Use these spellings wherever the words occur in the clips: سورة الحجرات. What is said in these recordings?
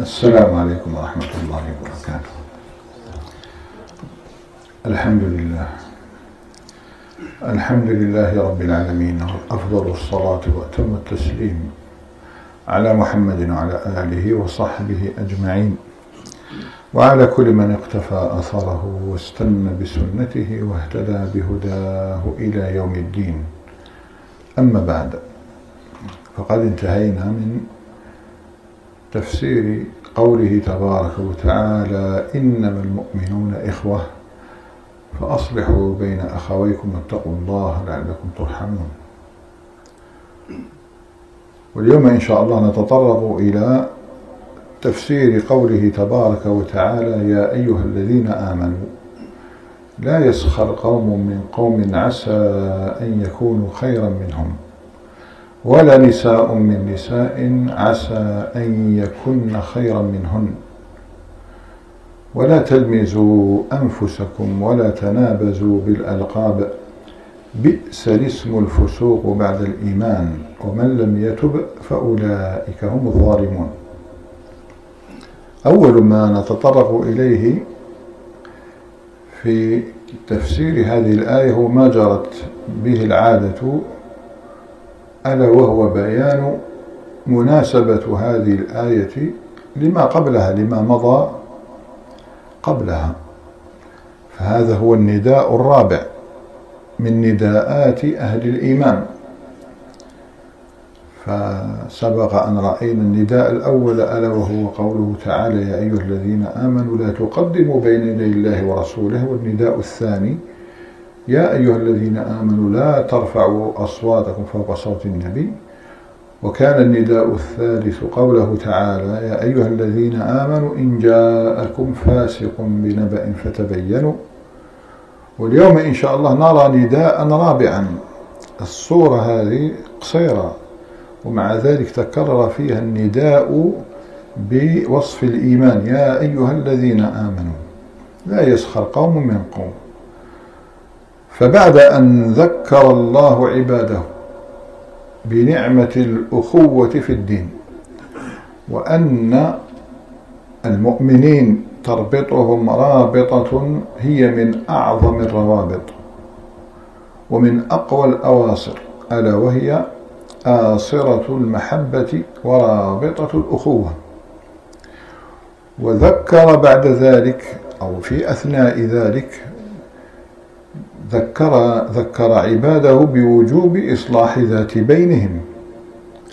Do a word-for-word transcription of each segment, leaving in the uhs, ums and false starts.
السلام عليكم ورحمة الله وبركاته. الحمد لله الحمد لله رب العالمين، أفضل الصلاة وأتم التسليم على محمد وعلى آله وصحبه أجمعين، وعلى كل من اقتفى أثره واستنى بسنته واهتدى بهداه إلى يوم الدين. أما بعد، فقد انتهينا من تفسير قوله تبارك وتعالى: إنما المؤمنون إخوة فأصلحوا بين أخويكم واتقوا الله لعلكم ترحمون. واليوم إن شاء الله نتطرق إلى تفسير قوله تبارك وتعالى: يا أيها الذين آمنوا لا يسخر قوم من قوم عسى أن يكونوا خيرا منهم ولا نساء من نساء عسى أن يكن خيرا منهن ولا تلمزوا أنفسكم ولا تنابزوا بالألقاب، بئس الاسم الفسوق بعد الإيمان، ومن لم يتب فأولئك هم الظالمون. أول ما نتطرق إليه في تفسير هذه الآية هو ما جرت به العادة، ألا وهو بيان مناسبة هذه الآية لما قبلها، لما مضى قبلها. فهذا هو النداء الرابع من نداءات أهل الإيمان. فسبق أن رأينا النداء الأول، ألا وهو قوله تعالى: يا أيها الذين آمنوا لا تقدموا بين يدي الله ورسوله. والنداء الثاني: يا أيها الذين آمنوا لا ترفعوا أصواتكم فوق صوت النبي. وكان النداء الثالث قوله تعالى: يا أيها الذين آمنوا إن جاءكم فاسق بنبأ فتبينوا. واليوم إن شاء الله نرى نداء رابعا. الصورة هذه قصيرة، ومع ذلك تكرر فيها النداء بوصف الإيمان: يا أيها الذين آمنوا لا يسخر قوم من قوم. فبعد أن ذكر الله عباده بنعمة الأخوة في الدين، وأن المؤمنين تربطهم رابطة هي من أعظم الروابط ومن أقوى الأواصر، ألا وهي آصرة المحبة ورابطة الأخوة. وذكر بعد ذلك، أو في أثناء ذلك، ذكر, ذكر عباده بوجوب إصلاح ذات بينهم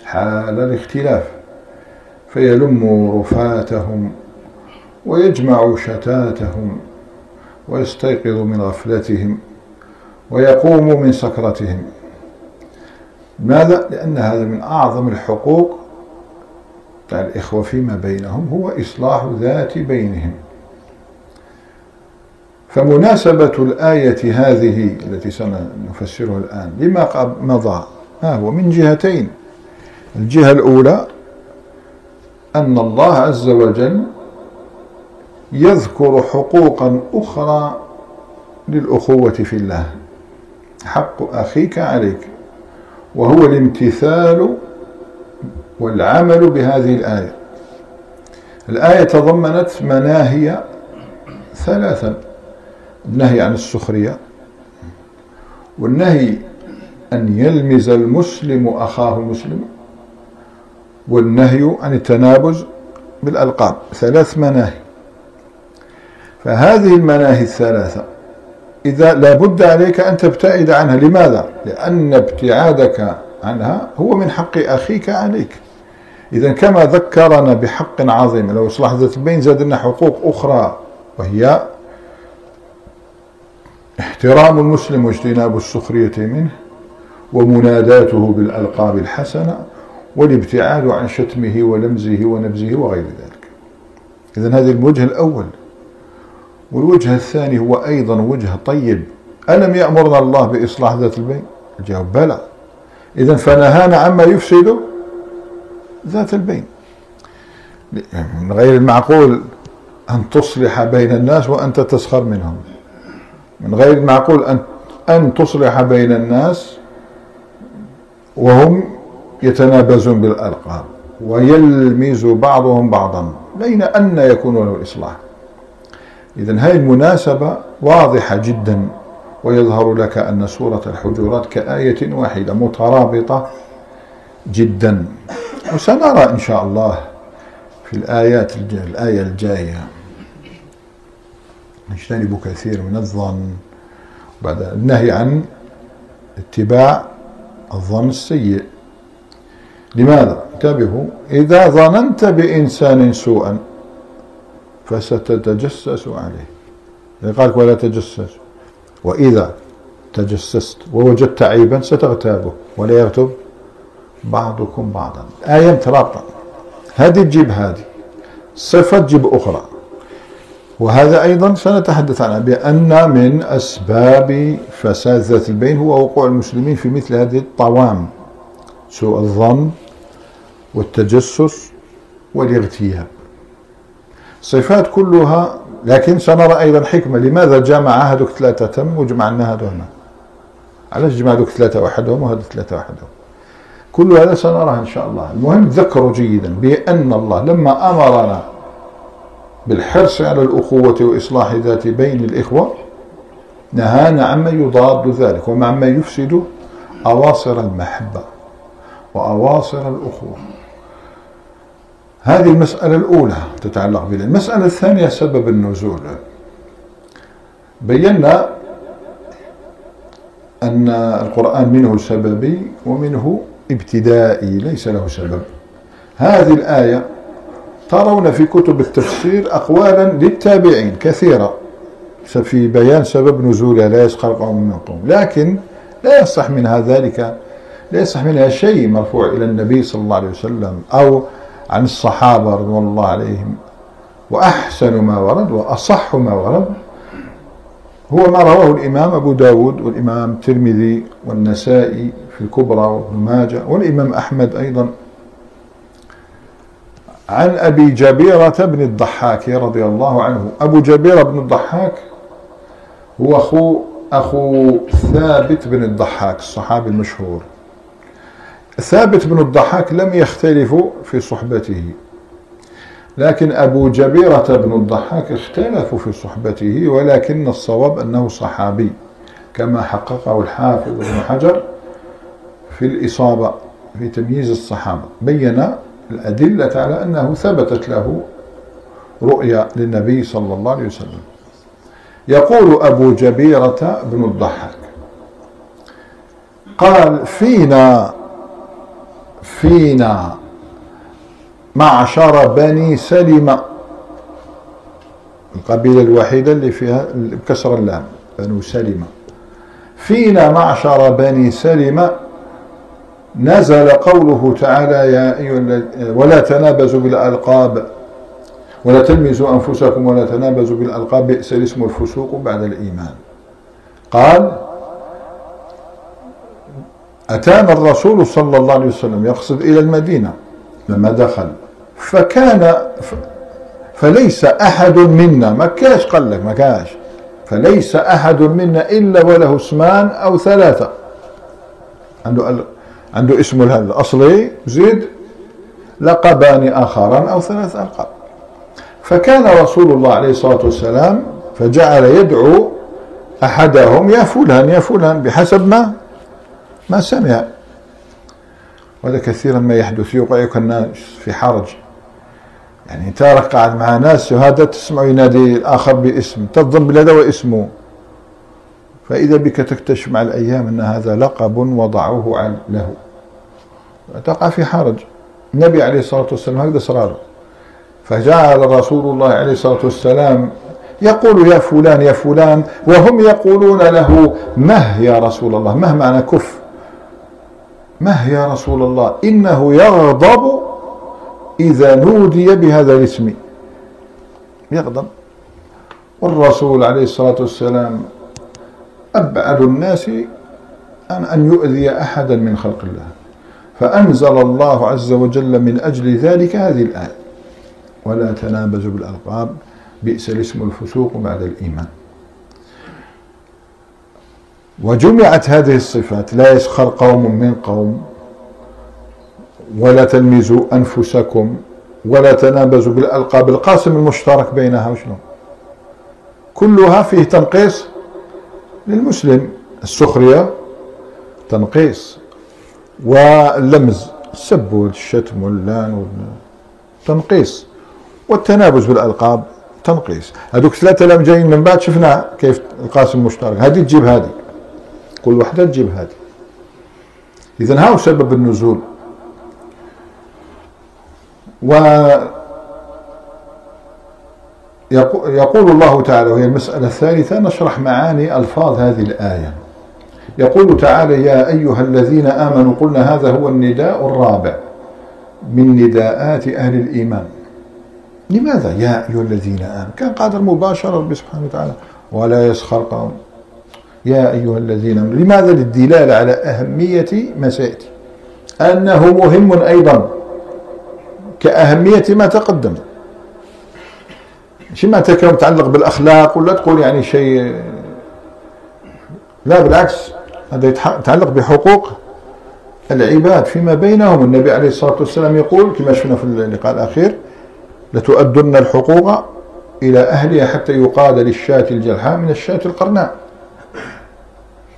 حال الاختلاف، فيلم رفاتهم ويجمع شتاتهم ويستيقظ من غفلتهم ويقوم من سكرتهم. ماذا؟ لأن هذا من أعظم الحقوق تاع الإخوة فيما بينهم، هو إصلاح ذات بينهم. فمناسبة الآية هذه التي سنفسرها الآن لما مضى ما هو من جهتين. الجهة الأولى أن الله عز وجل يذكر حقوقا أخرى للأخوة في الله: حق أخيك عليك، وهو الامتثال والعمل بهذه الآية. الآية تضمنت مناهي ثلاثا: النهي عن السخرية، والنهي أن يلمز المسلم أخاه المسلم، والنهي عن التنابز بالألقاب. ثلاث مناهي. فهذه المناهي الثلاثة إذا لابد عليك أن تبتعد عنها. لماذا؟ لأن ابتعادك عنها هو من حق أخيك عليك. إذا كما ذكرنا بحق عظيم، لو إصلاح ذات البين، زادنا حقوق أخرى، وهي احترام المسلم واجتناب السخرية منه، ومناداته بالألقاب الحسنة، والابتعاد عن شتمه ولمزه ونبزه وغير ذلك. إذن هذا الوجه الأول. والوجه الثاني هو أيضا وجه طيب: ألم يأمرنا الله بإصلاح ذات البين؟ الجواب: بلى. إذن فنهانا عما يفسد ذات البين. من غير المعقول أن تصلح بين الناس وأنت تسخر منهم. من غير المعقول أن أن تصلح بين الناس وهم يتنابزون بالألقاب ويلمز بعضهم بعضا. بين أن يكون له الإصلاح. إذن هذه المناسبة واضحة جدا، ويظهر لك أن سورة الحجرات كآية واحدة مترابطة جدا. وسنرى إن شاء الله في الآيات الآية الجاية نجتنب كثير من الظن، بعد النهي عن اتباع الظن السيء. لماذا؟ انتبهوا، إذا ظننت بإنسان سوءا فستتجسس عليه. قالك ولا تجسس، وإذا تجسست ووجدت عيبا ستغتابه ولا يغتب بعضكم بعضا. آية مترابطة، هذه تجيب هذه، صفة تجيب أخرى. وهذا أيضا سنتحدث عنه، بأن من أسباب فساد ذات البين هو وقوع المسلمين في مثل هذه الطوام: سوء الظن والتجسس والاغتياب، صفات كلها. لكن سنرى أيضا حكمة لماذا جمع هذوك ثلاثة تم وجمع لنا هذو هنا، علاش جمع هذوك ثلاثة وحدهم وهذوك ثلاثة وحدهم. كل هذا سنراه إن شاء الله. المهم تذكروا جيدا بأن الله لما أمرنا بالحرص على الأخوة وإصلاح ذات بين الإخوة نهانا عما يضاد ذلك وعما يفسد أواصر المحبة وأواصر الأخوة. هذه المسألة الأولى تتعلق بها. المسألة الثانية سبب النزول. بينا أن القرآن منه سببي ومنه ابتدائي، ليس له سبب. هذه الآية ترون في كتب التفسير أقوالا للتابعين كثيرة في بيان سبب نزولها: لا يسخر قوم من قوم. لكن لا يصح منها ذلك، لا يصح منها شيء مرفوع إلى النبي صلى الله عليه وسلم أو عن الصحابة رضوان الله عليهم. وأحسن ما ورد وأصح ما ورد هو ما رواه الإمام أبو داود والإمام الترمذي والنسائي في الكبرى وابن ماجه والإمام أحمد أيضا، عن أبي جبيرة بن الضحاك رضي الله عنه. أبو جبيرة بن الضحاك هو أخو أخو ثابت بن الضحاك الصحابي المشهور. ثابت بن الضحاك لم يختلفوا في صحبته، لكن أبو جبيرة بن الضحاك اختلفوا في صحبته، ولكن الصواب أنه صحابي كما حققه الحافظ ابن حجر في الإصابة في تمييز الصحابة. بين الأدلة على أنه ثبتت له رؤيا للنبي صلى الله عليه وسلم. يقول أبو جبيرة بن الضحاك: قال فينا فينا معشر بني سلمة، القبيلة الوحيدة اللي فيها بكسر اللام بنو سلمة. فينا معشر بني سلمة نزل قوله تعالى: يا أيها ولا تنابزوا بالألقاب ولا تلمزوا أنفسكم ولا تنابزوا بالألقاب بئس الاسم الفسوق بعد الإيمان. قال: أتانا الرسول صلى الله عليه وسلم، يقصد إلى المدينة لما دخل، فكان فليس أحد منا، ما كاش قال لك ما كاش، فليس أحد منا إلا وله اسمان أو ثلاثة، عنده عنده اسم الهل الأصلي زيد لقبان آخران أو ثلاث ألقاب. فكان رسول الله عليه الصلاة والسلام فجعل يدعو أحدهم يا فلان يا فلان بحسب ما ما سمع. وهذا كثيرا ما يحدث، يوقعك الناس في حرج. يعني انت راك قاعد مع ناس وهذا تسمع ينادي الآخر باسم، تظن بلده واسمه، فإذا بك تكتشف مع الأيام أن هذا لقب وضعوه له، تقع في حرج. النبي عليه الصلاة والسلام هكذا صراره، فجعل رسول الله عليه الصلاة والسلام يقول يا فلان يا فلان وهم يقولون له مه يا رسول الله. مه معنى كف. مه يا رسول الله إنه يغضب إذا نودي بهذا الاسم، يغضب. والرسول عليه الصلاة والسلام أبعد الناس عن أن يؤذي أحدا من خلق الله، فأنزل الله عز وجل من أجل ذلك هذه الآية: ولا تنابزوا بالألقاب بئس الاسم الفسوق بعد الإيمان. وجمعت هذه الصفات: لا يسخر قوم من قوم، ولا تلمزوا أنفسكم، ولا تنابزوا بالألقاب، القاسم المشترك بينها وشنو؟ كلها فيه تنقيص للمسلم، السخرية تنقيص، واللمز السب والشتم واللان تنقيص، والتنابز بالألقاب تنقيص. هذوك ثلاثة لام جايين من بعد شفناه كيف القاسم المشترك، هذه تجيب هذه، كل وحدة تجيب هذه. إذن هاو سبب النزول. ويقول الله تعالى، وهي المسألة الثالثة، نشرح معاني ألفاظ هذه الآية. يقول تعالى: يا أيها الذين آمنوا. قلنا هذا هو النداء الرابع من نداءات أهل الإيمان. لماذا يا أيها الذين آمنوا؟ كان قادر مباشرة ربي سبحانه وتعالى ولا يسخر قوم. يا أيها الذين آمنوا، لماذا؟ للدلالة على أهمية ما سيأتي، أنه مهم أيضا كأهمية ما تقدم. ماشي ما تكلم متعلق بالأخلاق، ولا تقول يعني شيء، لا بالعكس، هذا يتعلق بحقوق العباد فيما بينهم. النبي عليه الصلاة والسلام يقول كما شفنا في اللقاء الأخير: لتؤدن الحقوق إلى أهلها حتى يقاد للشاة الجلحاء من الشاة القرناء.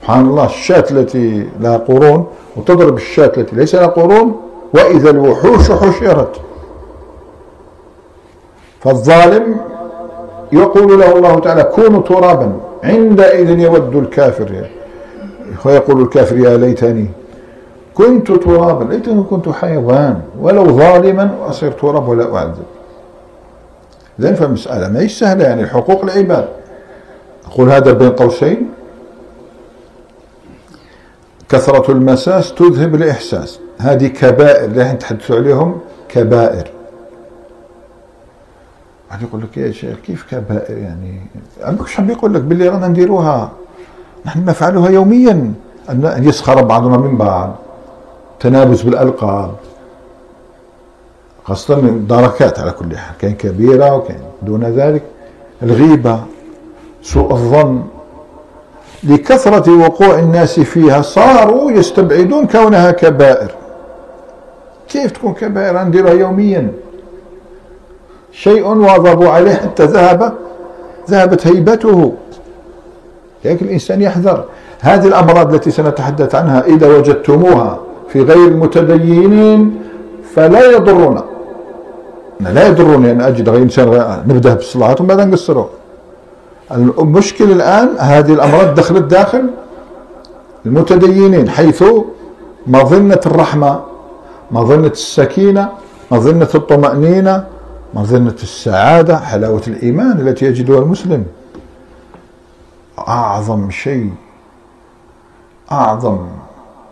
سبحان الله، الشاة التي لها قرون وتضرب الشاة التي ليس لها قرون، وإذا الوحوش حشرت. فالظالم يقول له الله تعالى: كونوا ترابا، عندئذ يود الكافر، ويقول الكافر: يا ليتني كنت ترابا، ليتني كنت حيوان، ولو ظالما أصير تراب ولا أعذب. إذن فالمسألة ما هي سهلة، يعني حقوق العباد. أقول هذا بين قوسين: كثرة المساس تذهب الإحساس. هذه كبائر اللي نتحدث عليهم، كبائر. واحد يقول لك: يا شيخ كيف كبائر؟ يعني عندك شحال يقول لك باللي رانا نديروها، نحن نفعلها يوميا، أن يسخر بعضنا من بعض، تنابز بالألقاب، خاصة الدركات. على كل حال كاين كبيرة وكاين دون ذلك، الغيبة، سوء الظن، لكثرة وقوع الناس فيها صاروا يستبعدون كونها كبائر. كيف تكون كبائر؟ نديرها يوميا، شيء واظبوا عليه حتى ذهب ذهبت هيبته. لكن الإنسان يحذر. هذه الأمراض التي سنتحدث عنها إذا وجدتموها في غير المتدينين فلا يضرنا، لا يضرني أن أجد غير إنسان غير. نبدأ بالصلاة وما نقصره. المشكل الآن هذه الأمراض دخلت داخل المتدينين، حيث مظنة الرحمة، مظنة السكينة، مظنة الطمأنينة، مظنة السعادة، حلاوة الإيمان التي يجدها المسلم. أعظم شيء، أعظم،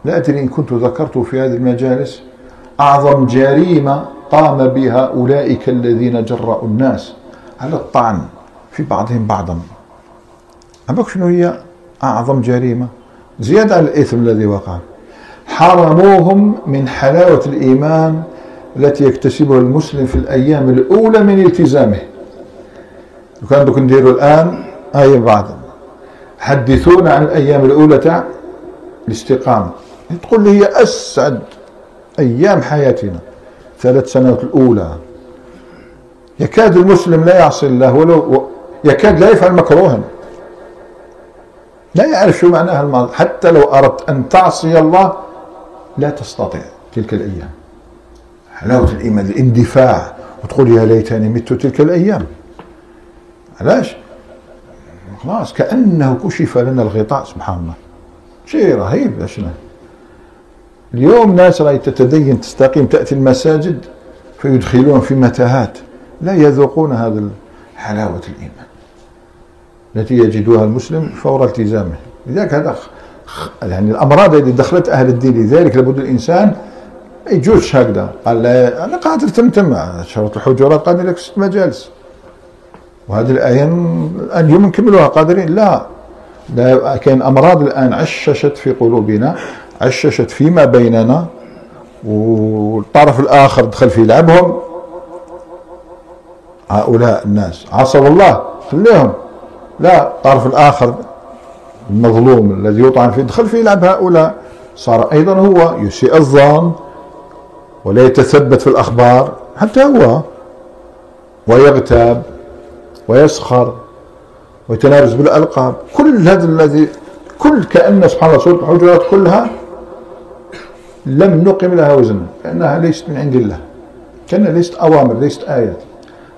لا أدري إن كنت ذكرت في هذه المجالس، أعظم جريمة قام بها أولئك الذين جرأوا الناس على الطعن في بعضهم بعضا. أباك شنو هي أعظم جريمة زيادة على الإثم الذي وقع؟ حرموهم من حلاوة الإيمان التي يكتسبها المسلم في الأيام الأولى من التزامه. وكان دوك نديروا الآن آية بعضا: حدثونا عن الأيام الأولى تاع الاستقامة. تقول لي هي أسعد أيام حياتنا، ثلاث سنوات الأولى، يكاد المسلم لا يعصي الله، ولو يكاد لا يفعل مكروها، لا يعرف شو معناها الماضي. حتى لو أردت أن تعصي الله لا تستطيع تلك الأيام، حلاوة الإيمان، الاندفاع، وتقول يا ليتني مت تلك الأيام. علاش؟ خلاص كأنه كشف لنا الغطاء. سبحان الله، شيء رهيب. أشنا اليوم ناس راهي تتدين تستقيم، تأتي المساجد فيدخلون في متاهات، لا يذوقون هذا حلاوة الإيمان التي يجدها المسلم فور التزامه. لذلك هذا يعني الأمراض اللي دخلت أهل الدين. لذلك لابد الإنسان ما يجوش هكذا. قال لا أنا قادر تمتم سورة الحجرات، قادر لك ست مجالس، وهذه الآية الآن يوم نكملوها قادرين. لا لا، كاين أمراض الآن عششت في قلوبنا، عششت فيما بيننا، والطرف الآخر دخل في لعبهم. هؤلاء الناس عصوا الله، خليهم. لا، الطرف الآخر المظلوم الذي يطعن فيه دخل في لعب هؤلاء، صار أيضا هو يسيء الظن ولا يتثبت في الأخبار. حتى هو، ويغتاب ويسخر ويتنابز بالألقاب. كل هذا الذي كل كأن سبحان الله سورة الحجرات كلها لم نقم لها وزنا، لأنها ليست من عند الله، كأنها ليست أوامر ليست آيات.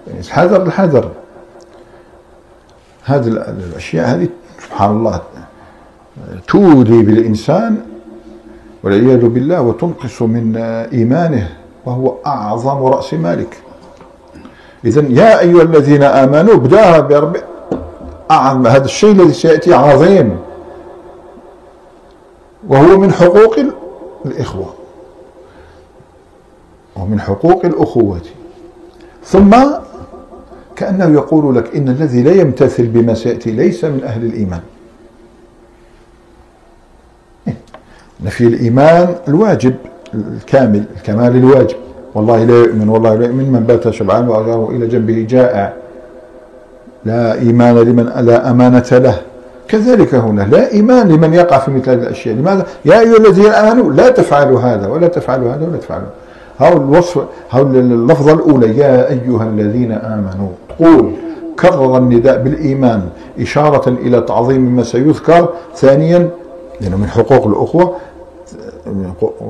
يعني الحذر الحذر، هذه الأشياء هذه سبحان الله تودي بالإنسان والعياذ بالله، وتنقص من إيمانه، وهو أعظم رأس مالك. إذن يا أيها الذين آمنوا بدأها برب أعظم، هذا الشيء الذي سيأتي عظيم، وهو من حقوق الإخوة ومن حقوق الأخوة. ثم كأنه يقول لك إن الذي لا يمتثل بما سيأتي ليس من أهل الإيمان. نفي الإيمان الواجب الكامل، الكمال الواجب، والله لا يؤمن والله لا يؤمن من بات شبعان وأجره إلى جنبه جائع، لا إيمان لمن لا أمانة له. كذلك هنا لا إيمان لمن يقع في مثل هذه الأشياء. لماذا؟ يا أيها الذين آمنوا لا تفعلوا هذا ولا تفعلوا هذا ولا تفعلوا. هاو الوصف، هاو اللفظة الأولى يا أيها الذين آمنوا، تقول كرر النداء بالإيمان إشارة إلى تعظيم ما سيذكر. ثانيا لأنه من حقوق الأخوة،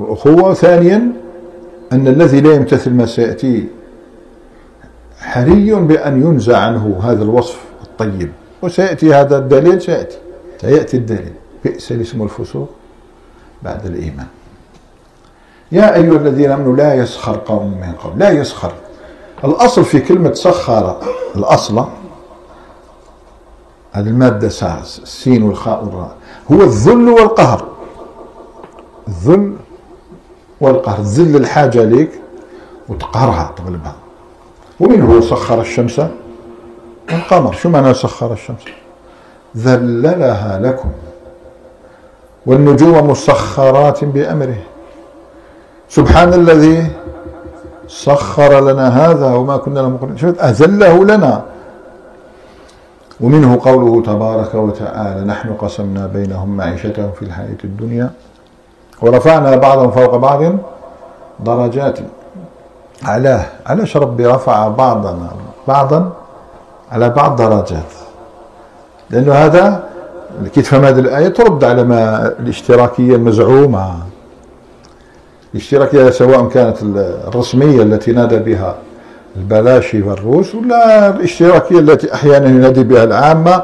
الأخوة ثانيا أن الذي لا يمتثل ما سيأتي حري بأن ينزع عنه هذا الوصف الطيب. وسيأتي هذا الدليل، سيأتي سيأتي الدليل، بئس الاسم الفسوق بعد الإيمان. يا أيها الذين آمنوا لا يسخر قوم من قوم، لا يسخر. الأصل في كلمة سخر، الأصل هذه المادة ساس السين والخاء والراء، هو الذل والقهر. الذل والقهر، ذل الحاجة ليك وتقهرها تغلبها. ومنه سخر الشمس والقمر. شو معنى سخر الشمس؟ ذللها لكم والنجوم مسخرات بأمره، سبحان الذي سخر لنا هذا وما كنا له مقرنين. شوف أذله لنا. ومنه قوله تبارك وتعالى نحن قسمنا بينهم معيشتهم في الحياة الدنيا ورفعنا بعضهم فوق بعض درجات. علاه علاش ربي رفع بعضنا بعضا على بعض درجات؟ لأنه هذا كي تفهم هذه الآية ترد على ما الاشتراكية المزعومة. الاشتراكية سواء كانت الرسمية التي نادى بها البلاشي والروس، ولا الاشتراكية التي أحيانا ينادي بها العامة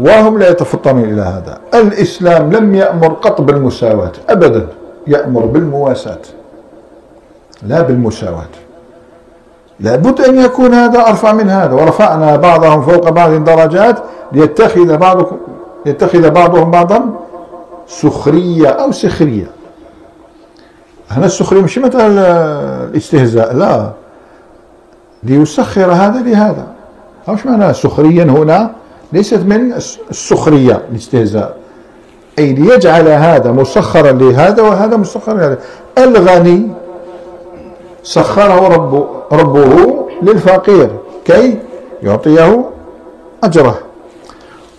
وهم لا يتفطنون إلى هذا. الإسلام لم يأمر قط بالمساواة أبدا، يأمر بالمواساة لا بالمساواة. لابد أن يكون هذا أرفع من هذا. ورفعنا بعضهم فوق بعض درجات ليتخذ بعضكم يتخذ بعضهم بعضا سخرية أو سخرية. هنا السخرية مش مثلا الاستهزاء، لا، ليسخر هذا لهذا. أو مش معناها سخريا هنا، ليست من السخرية الاستهزاء، أي ليجعل هذا مسخرا لهذا وهذا مسخرا لهذا. الغني سخره ربه, ربه للفقير كي يعطيه أجره،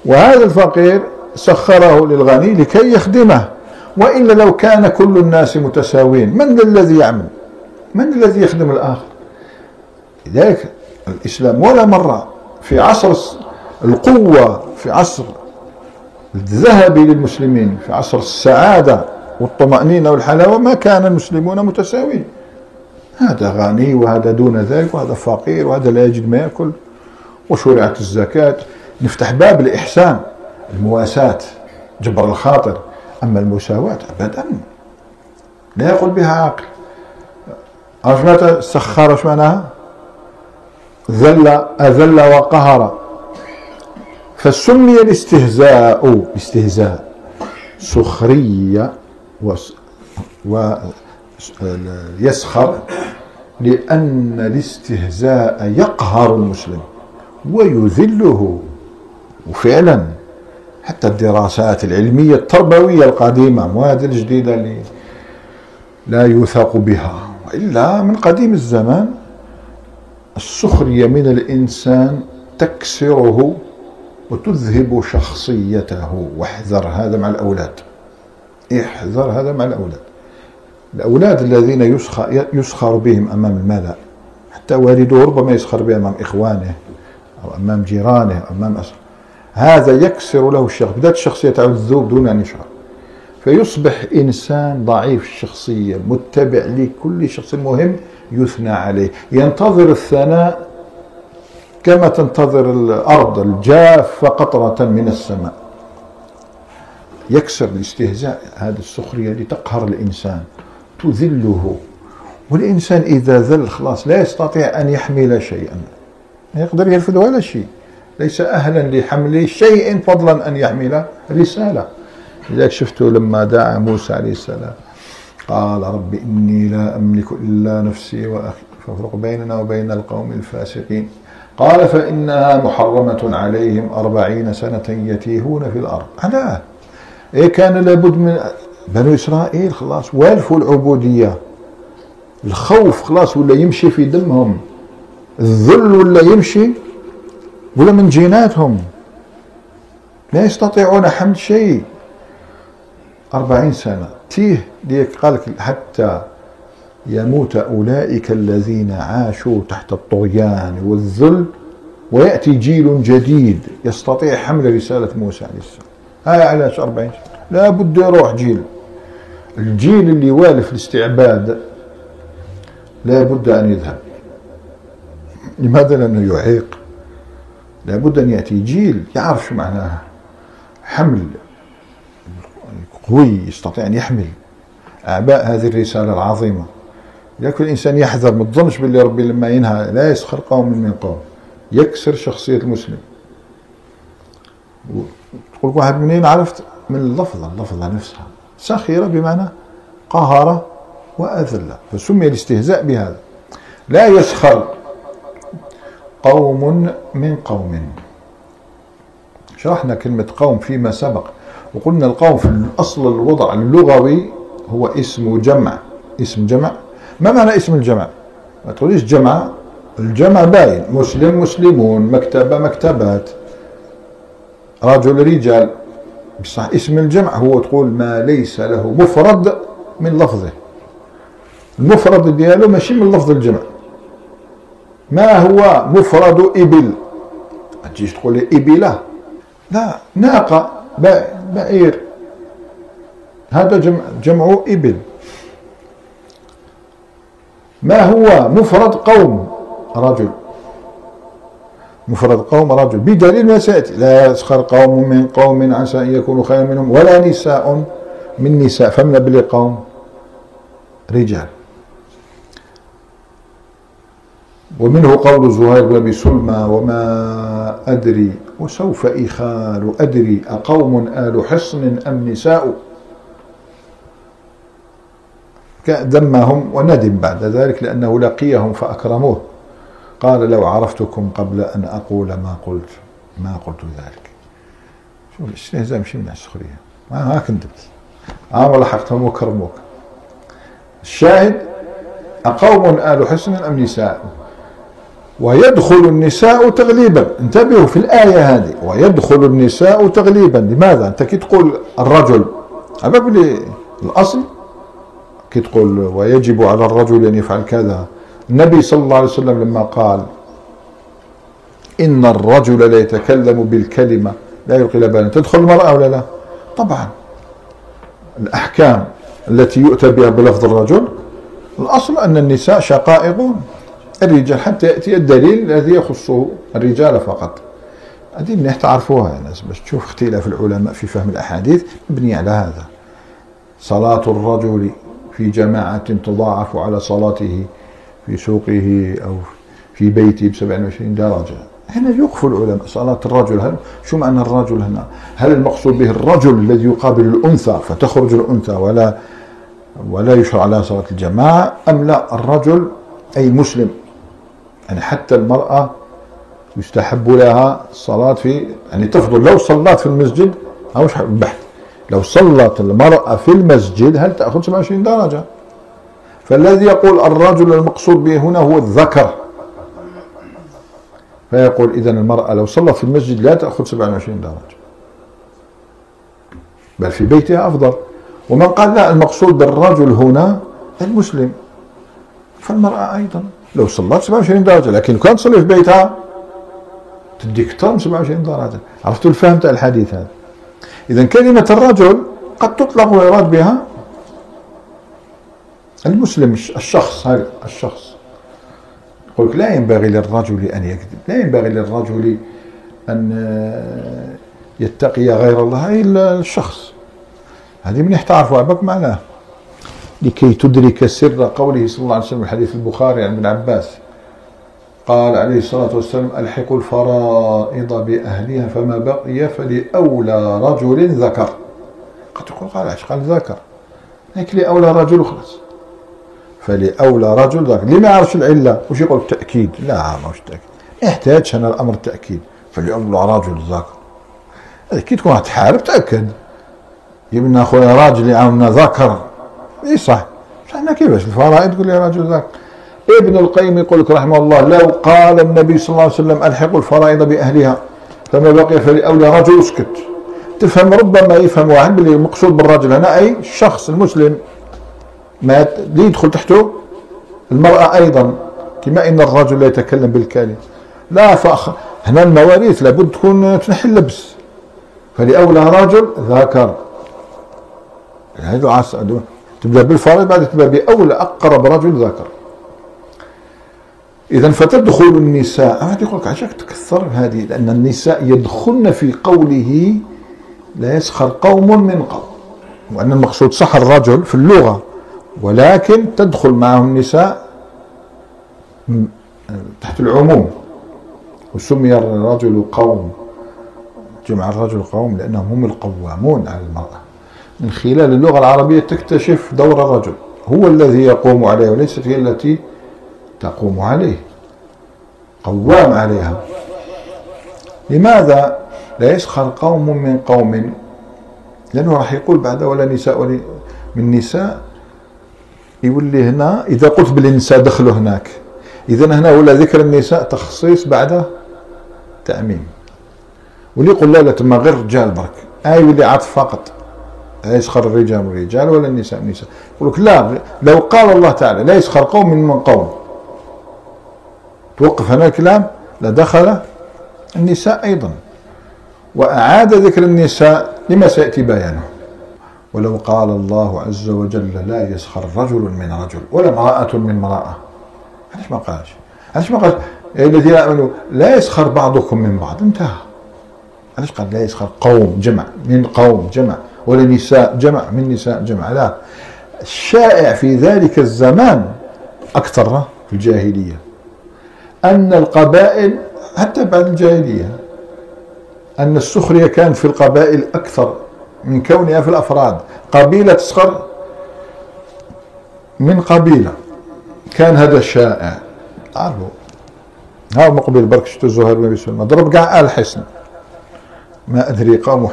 وهذا الفقير سخره للغني لكي يخدمه. وإلا لو كان كل الناس متساوين من الذي يعمل؟ من الذي يخدم الآخر؟ لذلك الإسلام ولا مرة في عصر القوة، في عصر الذهب للمسلمين، في عصر السعادة والطمأنينة والحلاوة، ما كان المسلمون متساوين، هذا غني وهذا دون ذلك وهذا فقير وهذا لا يجد ما يأكل. وشرعت الزكاة، نفتح باب الإحسان، المواساة، جبر الخاطر. أما المساواة أبدا لا يقول بها عاقل. عرفت معناتها سخر؟ اش معناها؟ ذل، أذل وقهر. فسمي الاستهزاء استهزاء سخرية ويسخر لأن الاستهزاء يقهر المسلم ويذله. وفعلا حتى الدراسات العلمية التربوية القديمة مو هذه الجديدة اللي لا يوثق بها، إلا من قديم الزمان السخرية من الإنسان تكسره وتذهب شخصيته. واحذر هذا مع الأولاد، احذر هذا مع الأولاد. الأولاد الذين يسخر بهم أمام الملأ حتى والده ربما يسخر به أمام إخوانه أو أمام جيرانه أو أمام أسره. هذا يكسر له الشخص، بدأت الشخصية تعذب دون أن يشعر، فيصبح إنسان ضعيف الشخصية، متبع لكل شخص مهم يثنى عليه، ينتظر الثناء كما تنتظر الأرض الجافة قطرة من السماء. يكسر الاستهزاء، هذه السخرية اللي تقهر الإنسان تذله، والإنسان إذا ذل خلاص لا يستطيع أن يحمل شيئا، لا يقدر يرفض ولا شيء، ليس أهلا لحمل شيء فضلا أن يحمل رسالة. لذلك شفتوا لما دعا موسى عليه السلام قال رب إني لا أملك إلا نفسي وأخي فافرق بيننا وبين القوم الفاسقين، قال فإنها محرمة عليهم أربعين سنة يتيهون في الأرض. ألا إيه كان لابد من بنو إسرائيل خلاص والفوا العبودية، الخوف خلاص ولا يمشي في دمهم، الذل ولا يمشي ولا من جيناتهم، لا يستطيعون حمل شيء. أربعين سنة تيه ديك، قال حتى يموت أولئك الذين عاشوا تحت الطغيان والذل ويأتي جيل جديد يستطيع حمل رسالة موسى عليه السلام. هاي علاش أربعين سنة؟ لا بد يروح جيل، الجيل اللي والف الاستعباد لا بد أن يذهب. لماذا؟ لأنه يعيق. لا بد أن يأتي جيل يعرف شو معناها حمل قوي يستطيع أن يحمل أعباء هذه الرسالة العظيمة. لكن الإنسان يحذر، ما تظنش باللي ربي لما ينهى لا يسخر قوم من قوم. يكسر شخصية المسلم. تقول واحد منين عرفت؟ من اللفظة، اللفظة نفسها سخيرة بمعنى قهرة وأذلة، فسمي الاستهزاء بهذا. لا يسخر قوم من قوم، شرحنا كلمة قوم فيما سبق وقلنا القوم في الأصل الوضع اللغوي هو اسم جمع. اسم جمع، ما معنى اسم الجمع؟ ما تقوليش جمع، الجمع باين، مسلم مسلمون، مكتبة مكتبات، رجل رجال، بصح اسم الجمع هو تقول ما ليس له مفرد من لفظه، المفرد ديالو ماشي من لفظ الجمع. ما هو مفرد إبل، ما تجيش تقول لي إبلة، لا، ناقة، بئر، هذا جمع، جمع إبل. ما هو مفرد قوم رجل، مفرد قوم رجل بدليل ما سيأتي، لا يسخر قوم من قوم عسى أن يكونوا خيرا منهم ولا نساء من نساء، فمن بلي قوم رجال. ومنه قول زهير بن سلمى وما أدري وسوف إخال أدري أقوم آل حصن أم نساء، كذمهم وندم بعد ذلك لأنه لقيهم فأكرموه، قال لو عرفتكم قبل أن أقول ما قلت ما قلت ذلك. شوف الاستهزاء ماشي من السخرية، هاك ندمت، ها والله حقتهم وكرموك. الشاهد أقوم آل حصن أم نساء، ويدخل النساء تغليبا، انتبهوا في الآية هذه، ويدخل النساء تغليبا. لماذا؟ أنت كي تقول الرجل أما بلي الأصل كي تقول ويجب على الرجل أن يفعل كذا. النبي صلى الله عليه وسلم لما قال إن الرجل لا يتكلم بالكلمة لا يلقي لها بالا، تدخل المرأة ولا لا؟ طبعا الأحكام التي يؤتى بها بلفظ الرجل الأصل أن النساء شقائقون الرجال حتى يأتي الدليل الذي يخصه الرجال فقط. هذه منيح تعرفوها يا ناس باش تشوف اختلاف العلماء في فهم الأحاديث مبني على هذا. صلاة الرجل في جماعة تضاعف على صلاته في سوقه أو في بيته ب سبعة وعشرين درجة. هنا يوقف العلماء صلاة الرجل، هل شو معنى الرجل هنا؟ هل المقصود به الرجل الذي يقابل الأنثى فتخرج الأنثى ولا ولا يشرع على صلاة الجماعة، أم لا الرجل أي مسلم؟ يعني حتى المرأة يستحب لها الصلاة في، يعني تفضل لو صلت في المسجد، هاوش بحث، لو صلت المرأة في المسجد هل تأخذ سبعة وعشرين درجة؟ فالذي يقول الرجل المقصود به هنا هو الذكر، فيقول إذا المرأة لو صلت في المسجد لا تأخذ سبعة وعشرين درجة بل في بيتها أفضل. ومن قال لا المقصود بالرجل هنا المسلم، فالمرأة أيضا لو صلت سبعة وعشرين درجه، لكن كان تصلي في بيتها تديك اكثر من سبعة وعشرين درجه. عرفتوا الفهم تاع الحديث هذا؟ اذا كلمه الرجل قد تطلق ويراد بها المسلم الشخص، هذا الشخص. يقول لك لا ينبغي للرجل ان يكذب، لا ينبغي للرجل ان يتقي غير الله الا الشخص. هذه من يحتعرفوا عبك معناه لكي تدرك سر قوله صلى الله عليه وسلم، الحديث البخاري عن ابن عباس قال عليه الصلاة والسلام: ألحقوا الفرائض بأهلها فما بقي فلأولى رجل ذكر. قد تقول قال علاش قال ذكر؟ لكن لأولى رجل وخلاص، فلأولى رجل ذكر. لما عرفش العلة واش يقول التأكيد؟ لا ماهوش التأكيد، ما يحتاجش هنا الأمر التأكيد، فلأولى رجل ذكر. كي تكون تحارب تأكد يا بنا أخويا راجل يعاوننا ذكر. اي صح، حنا كيفاش الفرائض تقول لي راجل ذاك. ابن القيم يقول لك رحمه الله: لو قال النبي صلى الله عليه وسلم الحقوا الفرائض باهلها فما بقي فلأولى رجل، اسكت. تفهم ربما يفهم واحد بلي المقصود بالرجل هنا اي الشخص المسلم، ما اللي يدخل تحته المرأة ايضا، كما ان الرجل لا يتكلم بالكلمة. لا فأخ هنا المواريث لابد تكون تنحي اللبس، فلأولى رجل ذكر. هذو عاس تبدأ بالفرائض بعد تبدأ بأولى أقرب رجل ذكر. إذا فتدخل النساء، أحد يقول لك عشاك تكثر هذه، لأن النساء يدخلن في قوله لا يسخر قوم من قوم، وأن المقصود صح الرجل في اللغة، ولكن تدخل معهم النساء تحت العموم. وسمي الرجل قوم، جمع الرجل قوم لأنهم هم القوامون على المرأة. من خلال اللغة العربية تكتشف دور الرجل، هو الذي يقوم عليه وليست هي التي تقوم عليه، قوام عليها. لماذا لا يسخر قوم من قوم؟ لأنه راح يقول بعد ولا نساء من نساء، يولي هنا إذا قلت بالنساء دخلوا هناك. إذا هنا ولا ذكر النساء تخصيص بعد تعميم. واللي يقول لا لا تما غير رجال برك، أي يولي عطف فقط، لا يسخر الرجال من الرجال ولا النساء من النساء. يقول لك لا، لو قال الله تعالى لا يسخر قوم من قوم، توقف هنا الكلام، لدخل النساء أيضا، وأعاد ذكر النساء لما سيأتي بيانه. ولو قال الله عز وجل لا يسخر رجل من رجل ولا امرأة من امرأة، علاش ما قالش؟ علاش ما قالش الذين آمنوا لا يسخر بعضكم من بعض، انتهى. علاش قال لا يسخر قوم جمع من قوم جمع ولا نساء جمع من نساء جمع؟ لا، الشائع في ذلك الزمان أكثر في الجاهلية أن القبائل حتى بعد الجاهلية أن السخرية كانت في القبائل أكثر من كونها في الأفراد. قبيلة تسخر من قبيلة، كان هذا الشائع. عارفوا ها مقبل برك شتو الزهير بن سلمى ضرب كاع آل حصن، ما أدري قاموا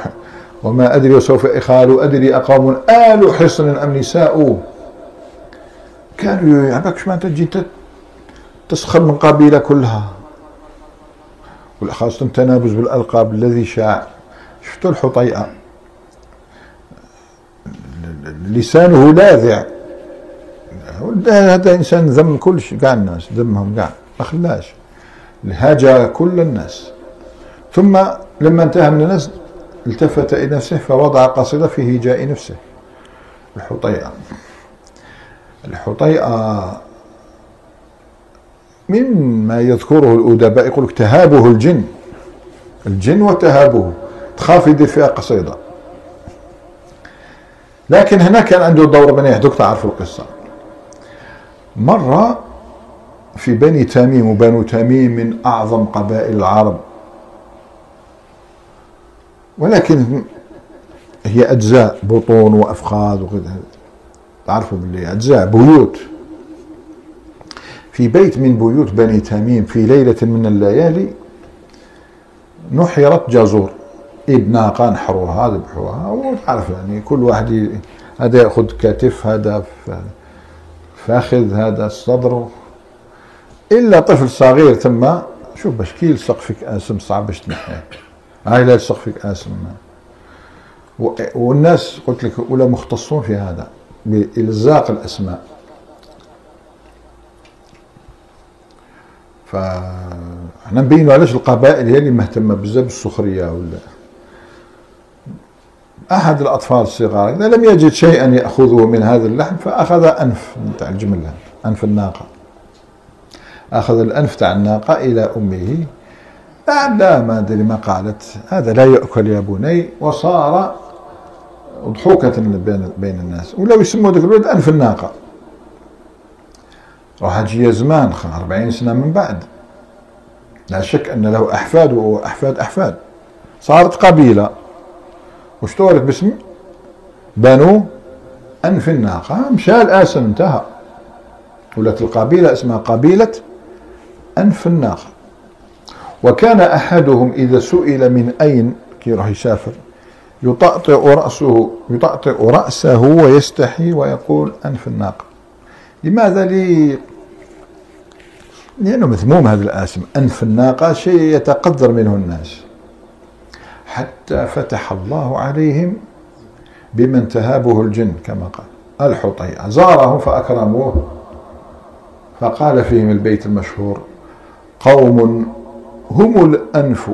وما أدري وسوف إخالوا، أدري أقام آل حصن أم نساء. كانوا يعبك شو ما تجي تسخر من قبيلة كلها، والأخاص تنابز بالألقاب الذي شاع. شفتوا الحطيئة لسانه لاذع، هذا إنسان ذم كل شيء، كاع الناس ذمهم كاع، ما خلاش، هاجا كل الناس. ثم لما انتهى من الناس التفت إلى نفسه فوضع قصيدة في هجاء نفسه. الحطيئة الحطيئة مما يذكره الأدباء يقول لك تهابه الجن، الجن وتهابه، تخاف يدير فيها قصيدة. لكن هنا كان عنده دور بني يحدك، تعرفوا القصة. مرة في بني تميم، وبنو تميم من أعظم قبائل العرب، ولكن هي أجزاء، بطون وأفخاذ وكذا، تعرفوا باللي أجزاء بيوت. في بيت من بيوت بني تميم في ليلة من الليالي نحرت جزور، ابنها قا نحروها ذبحوها، وتعرف يعني كل واحد هذا يأخذ كتف، هذا فاخذ، هذا الصدر، إلا طفل صغير تما. شوف باش كي يلصق فيك آسم صعب باش تنحيه، هاي لا يلصق فيك آسم. والناس قلت لك ولا مختصون في هذا بإلزاق الأسماء. فاحنا نبينوا علاش القبائل هي اللي مهتمه بزاف بالسخريه. ولا احد الاطفال الصغار اذا لم يجد شيئا ياخذه من هذا اللحم فاخذ انف تاع الجمل، انف الناقه، اخذ الانف تاع الناقه الى امه. لا ما ادري ما قالت، هذا لا ياكل يا بني، وصار ضحوكه بين الناس، ولاو يسموا ذاك الولد انف الناقه. راح تجي زمان أربعين سنه من بعد، لا شك ان له احفاد واحفاد احفاد. صارت قبيله واش تورث باسم بنو انف الناقه، مشى الاسم انتهى، ولات القبيله اسمها قبيله انف الناقه. وكان احدهم اذا سئل من اين كي راح يسافر يطأطئ راسه يطأطئ راسه ويستحي ويقول انف الناقه. لماذا؟ لي لأنه مذموم هذا الاسم، أنف الناقة شيء يتقدر منه الناس، حتى فتح الله عليهم بمن تهابه الجن كما قال الحطيئة، زاره فأكرموه فقال فيهم البيت المشهور: قوم هم الأنف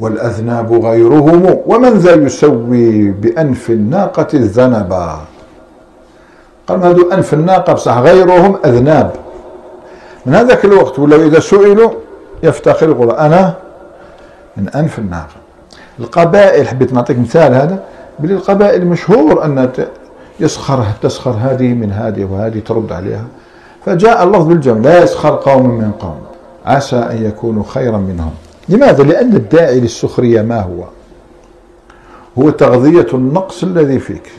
والأذناب غيرهم، ومن ذا يسوي بأنف الناقة الذنبا. قال هذو أنف الناقة بصح غيرهم أذناب. من هذاك الوقت ولاو إذا سئلوا يفتخر يقول أنا من أنف الناقة. القبائل حبيت نعطيك مثال هذا، بلي القبائل مشهور أن يسخر تسخر هذه من هذه وهذه ترد عليها، فجاء الله بالجمل: لا يسخر قوم من قوم عسى أن يكونوا خيرا منهم. لماذا؟ لأن الداعي للسخرية ما هو؟ هو تغذية النقص الذي فيك،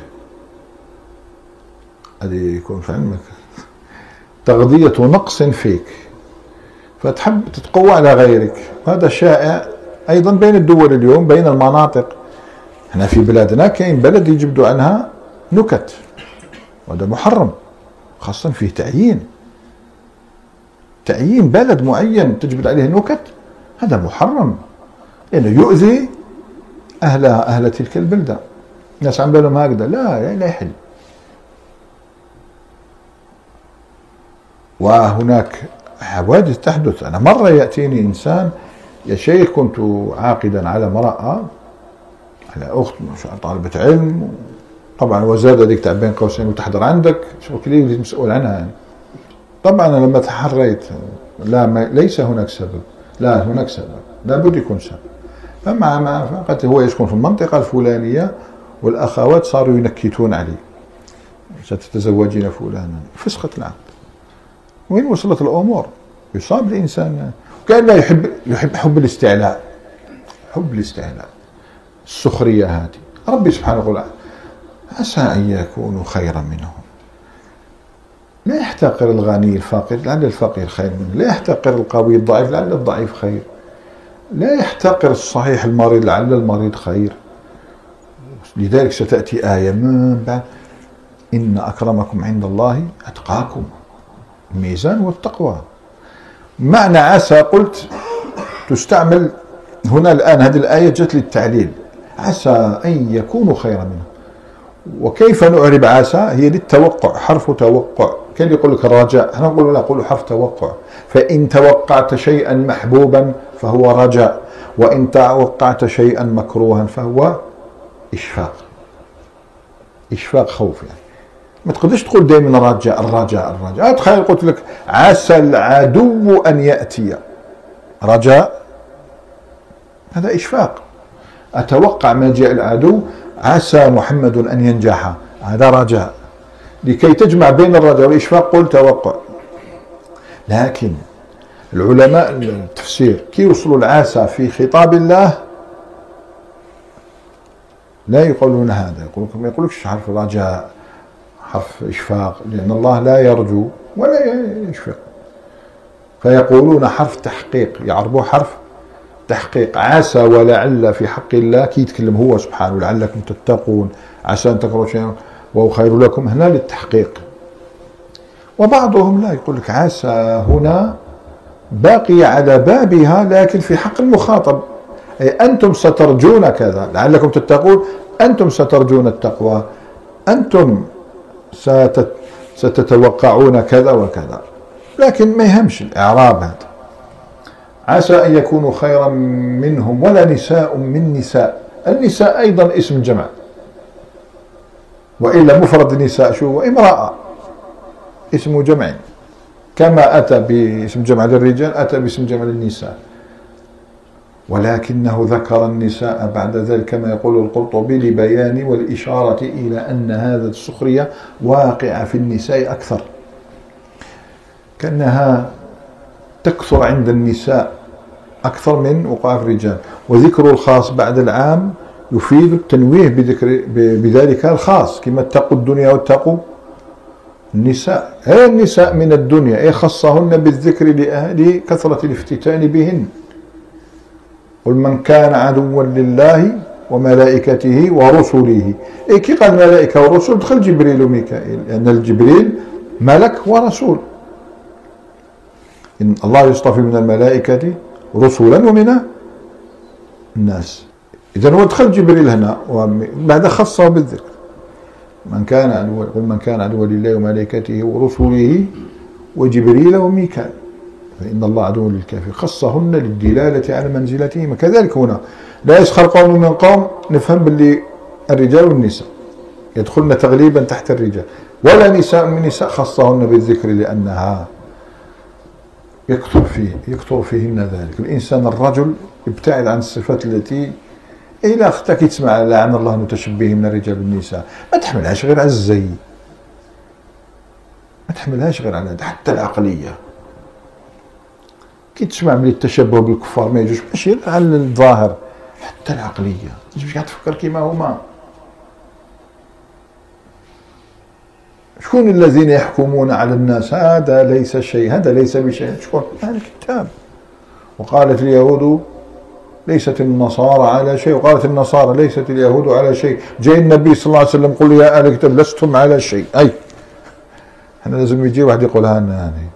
هذه يكون في علمك، تغذية نقص فيك فتحب تتقوى على غيرك. هذا شائع أيضا بين الدول اليوم، بين المناطق. احنا في بلادنا كاين بلد يجبدوا عنها نكت، وهذا محرم، خاصة فيه تعيين، تعيين بلد معين تجبد عليه نكت، هذا محرم لأنه يؤذي أهلها، أهل تلك البلدة. الناس عم بالهم هكذا، لا لا يحل. وهناك حوادث تحدث. أنا مرة يأتيني إنسان: يا شيخ كنت عاقدا على امرأة، على أخت طالبة علم، طبعا وزاد هذيك تاع بين قوسين وتحضر عندك، شغل كلي وليت مسؤول عنها يعني. طبعا أنا لما تحريت، لا ما ليس هناك سبب، لا هناك سبب، لابد يكون سبب. فمع ما فقط هو يسكن في المنطقة الفلانية والأخوات صاروا ينكتون عليه: ستتزوجين فلانا، فسخت العقد. وين وصلت الامور؟ يصاب الانسان كان لا يحب، يحب حب الاستعلاء، حب الاستعلاء، السخريه هذه. ربي سبحانه وتعالى عسى ان يكونوا خيرا منهم. لا يحتقر الغني الفقير لعل الفقير خير منه، لا يحتقر القوي الضعيف لعل الضعيف خير، لا يحتقر الصحيح المريض لعل المريض خير. لذلك ستاتي ايه من بعد: ان اكرمكم عند الله اتقاكم. الميزان والتقوى. معنى عسى قلت تستعمل هنا الآن، هذه الآية جت للتعليل، عسى أن يكونوا خيرا منه. وكيف نعرب عسى؟ هي للتوقع، حرف توقع. كان يقول لك الرجاء، احنا نقول لا، قولوا حرف توقع. فإن توقعت شيئا محبوبا فهو رجاء، وإن توقعت شيئا مكروها فهو إشفاق، إشفاق خوف يعني. ما تقدرش تقول دائما رجاء الرجاء الرجاء. تخيل قلت لك عسى العدو ان ياتي، رجاء هذا اشفاق، اتوقع ما جاء العدو، عسى محمد ان ينجح، هذا رجاء. لكي تجمع بين الرجاء والاشفاق قل توقع. لكن العلماء التفسير كي يوصلوا العسى في خطاب الله لا يقولون هذا، يقولون ما يقولكش حرف رجاء حرف إشفاق، لأن الله لا يرجو ولا يشفق، فيقولون حرف تحقيق، يعربوه حرف تحقيق. عسى ولعل في حق الله كي يتكلم هو سبحانه: لعلكم تتقون، عسى أن تكرهوا شيئا وهو خير لكم، هنا للتحقيق. وبعضهم لا، يقول لك عسى هنا باقي على بابها لكن في حق المخاطب، أي أنتم سترجون كذا، لعلكم تتقون، أنتم سترجون التقوى، أنتم ستتوقعون كذا وكذا. لكن ما يهمش الإعراب هذا. عسى أن يكونوا خيرا منهم ولا نساء من نساء، النساء أيضا اسم جمع، وإلا مفرد النساء شو؟ امرأة اسم جمع، كما أتى باسم جمع للرجال أتى باسم جمع للنساء، ولكنه ذكر النساء بعد ذلك كما يقول القرطبي لبيان والإشارة إلى أن هذا السخرية واقع في النساء أكثر، كأنها تكثر عند النساء أكثر من وقع في الرجال. وذكر الخاص بعد العام يفيد التنويه بذكر بذلك الخاص، كما اتقوا الدنيا واتقوا النساء، أي النساء من الدنيا، أي خصهن بالذكر لكثرة الافتتان بهن. قل من كان عدوا لله وملائكته ورسله، أي كي قال ملائكة ورسل دخل جبريل وميكائيل، لأن يعني الجبريل ملك ورسول، إن الله يصطفي من الملائكة رسولا ومن الناس. إذا هو دخل جبريل هنا وبعد خصه بالذكر، من كان عدوا قل من كان عدوا لله وملائكته ورسله وجبريل وميكائيل فإن الله عدو للكافرين، خصهن للدلالة على منزلتهما. كذلك هنا لا يسخر قوم من قوم، نفهم باللي الرجال والنساء يدخلن تغليبا تحت الرجال، ولا نساء من نساء خصهن بالذكر لأنها يكثر فيه يكثر فيهن ذلك. الإنسان الرجل يبتعد عن الصفات التي إلى أختك تسمع لعن الله المتشبه من الرجال والنساء، ما تحملهاش غير على الزي، ما تحملهاش غير على حتى العقلية، كي تسمع من التشبه بالكفار ما يجوش، ماشي على الظاهر حتى العقلية، مش قاعد تفكر كيما هما. شكون الذين يحكمون على الناس؟ هذا ليس شيء، هذا ليس بشيء، شكون؟ أهل الكتاب. وقالت اليهود ليست النصارى على شيء، وقالت النصارى ليست اليهود على شيء. جاء النبي صلى الله عليه وسلم قل يا أهل الكتاب لستم على شيء، أي احنا لازم يجي واحد يقولها لنا هذه،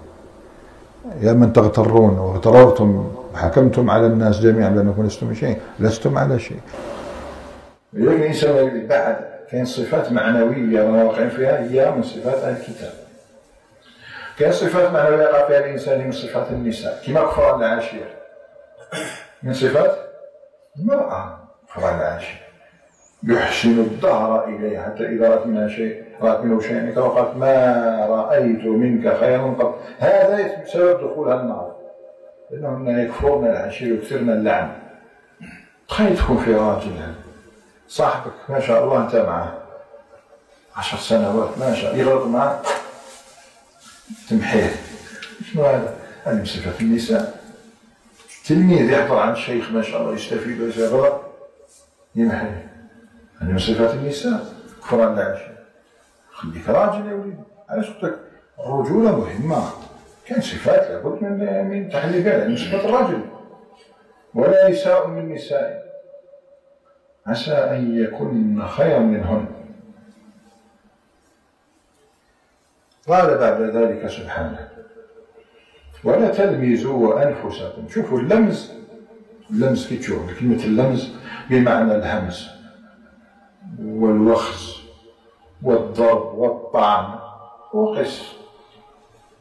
يا من تغترون واغتررتم وحكمتم على الناس جميعا بأنكم لستم شيء، لستم على شيء. يقول الإنسان بعد كاين صفات معنوية واقعين فيها هي من صفات أهل الكتاب، كاين صفات معنوية وقع فيها الإنسان من صفات النساء، كما كفار العاشر من صفات المرأة، كفار العاشر يحسن الظهر إليها حتى إذا رأت منها شيء رأت منه شيئا يعني وقالت ما رأيت منك خيرا قط، هذا سبب دخولها النار، لأنهن يكفرن العشير ويكثرن اللعن. تخيل تكون في راجل صاحبك ما شاء الله أنت معه عشر سنوات ما شاء الله يغلط معه تمحيه، شنو هذا؟ هذه من صفات النساء. تلميذ يحضر عن الشيخ ما شاء الله يستفيد ويغلط يمحيه، هذه من صفات النساء كفران العشير. خليك راجل يا وليدي، علاش قلت لك الرجولة مهمة، كاين صفات لابد من من تحلي بها، من صفات الرجل. ولا نساء من نساء عسى أن يكن خيرا منهن. قال بعد ذلك سبحانه ولا تلمزوا أنفسكم. شوفوا اللمز، اللمز كي تشوف كلمة اللمز بمعنى الهمس والوخز والضرب والطعن وقس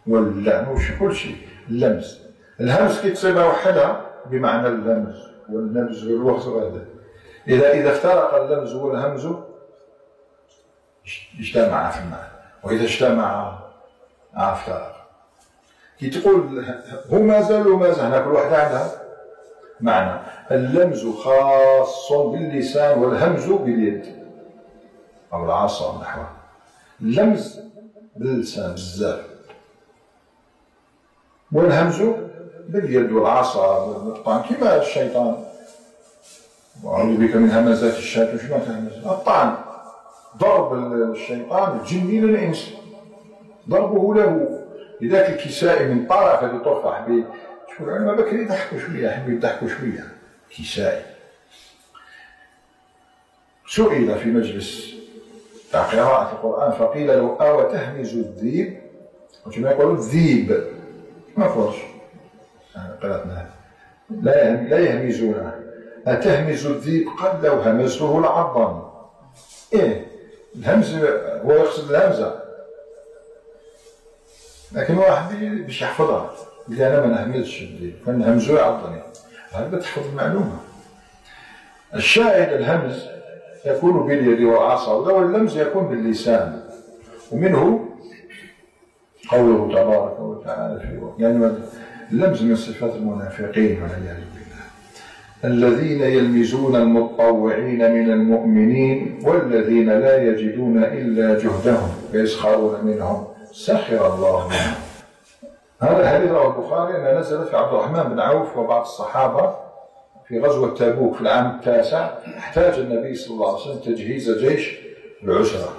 واللعن وش كل شيء اللمس. الهمس كي تصيبها وحدها بمعنى اللمس والنبز والوخز وهذا، إذا إذا افترق اللمز والهمز اجتمعا في المعنى، وإذا اجتمعا افترقا. كي تقول هما زالوا ما زهنا كل واحدة عندها معنى، اللمز خاص باللسان والهمز باليد أو العصا نحوه، اللمز باللسان بزاف والهمز باليد والعصا والطعن، كما الشيطان وأعوذ بك من همزات الشياطين، شنو همزات؟ الطعن، ضرب الشيطان الجني للإنس، ضربه له لذاك الكساء من طرف اللي ترفع به. شوف العلماء بكري يضحكوا شوية، يحبوا يضحكوا شوية. كسائي سئل في مجلس قراءة القرآن فقيل له أو تهمز الذيب، وكما يقولون الذيب ما فهمش قراءتنا لا يهمزونه، أتهمز الذيب؟ قد لو همزته العظم. إيه الهمز هو يقصد الهمزة، لكن واحد مش يحفظها، بدي انا ما نهملش، بدي فن همزوي عطني، هذا تحفظ المعلومه. الشاهد الهمز يكون باليد والعصا، واللمز يكون باللسان، ومنه قوله تبارك وتعالى في يعني اللمز من صفات المنافقين والعياذ بالله. الذين يلمزون المتطوعين من المؤمنين والذين لا يجدون الا جهدهم فيسخرون منهم سخر الله منهم. هذا الحديث رواه البخاري انها نزلت في عبد الرحمن بن عوف وبعض الصحابه في غزوه تبوك في العام التاسع. احتاج النبي صلى الله عليه وسلم تجهيز جيش العشره،